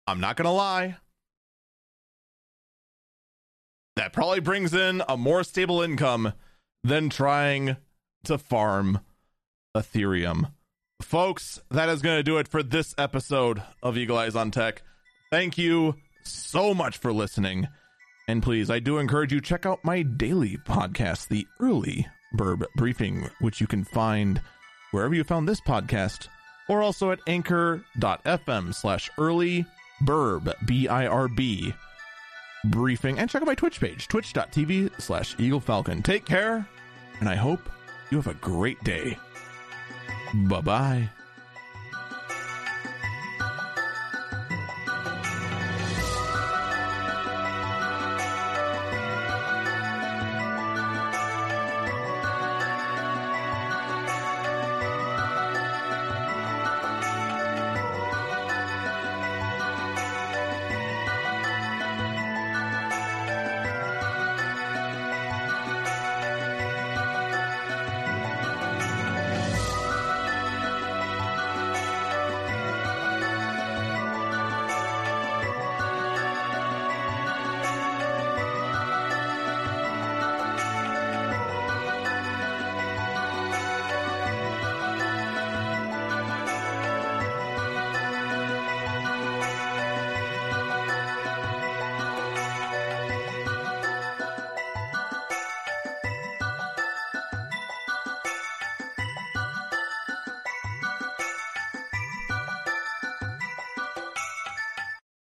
I'm not going to lie, that probably brings in a more stable income than trying to farm Ethereum. Folks, that is going to do it for this episode of Eagle Eyes on Tech. Thank you so much for listening. And please, I do encourage you, check out my daily podcast, The Early Bird Briefing, which you can find wherever you found this podcast, or also at anchor.fm/earlybirb, BIRB, briefing. And check out my Twitch page, twitch.tv/EagleFalcon. Take care, and I hope you have a great day. Bye-bye.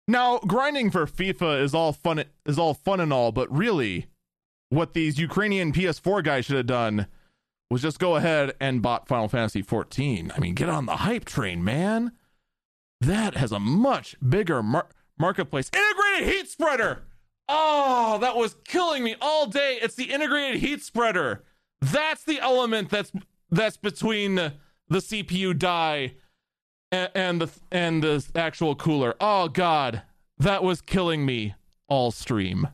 Now, grinding for FIFA is all fun and all, but really, what these Ukrainian PS4 guys should have done was just go ahead and bought Final Fantasy 14. I mean, get on the hype train, man. That has a much bigger marketplace. Integrated heat spreader. Oh, that was killing me all day. It's the integrated heat spreader. That's the element that's between the CPU die and the actual cooler. Oh God, that was killing me all stream.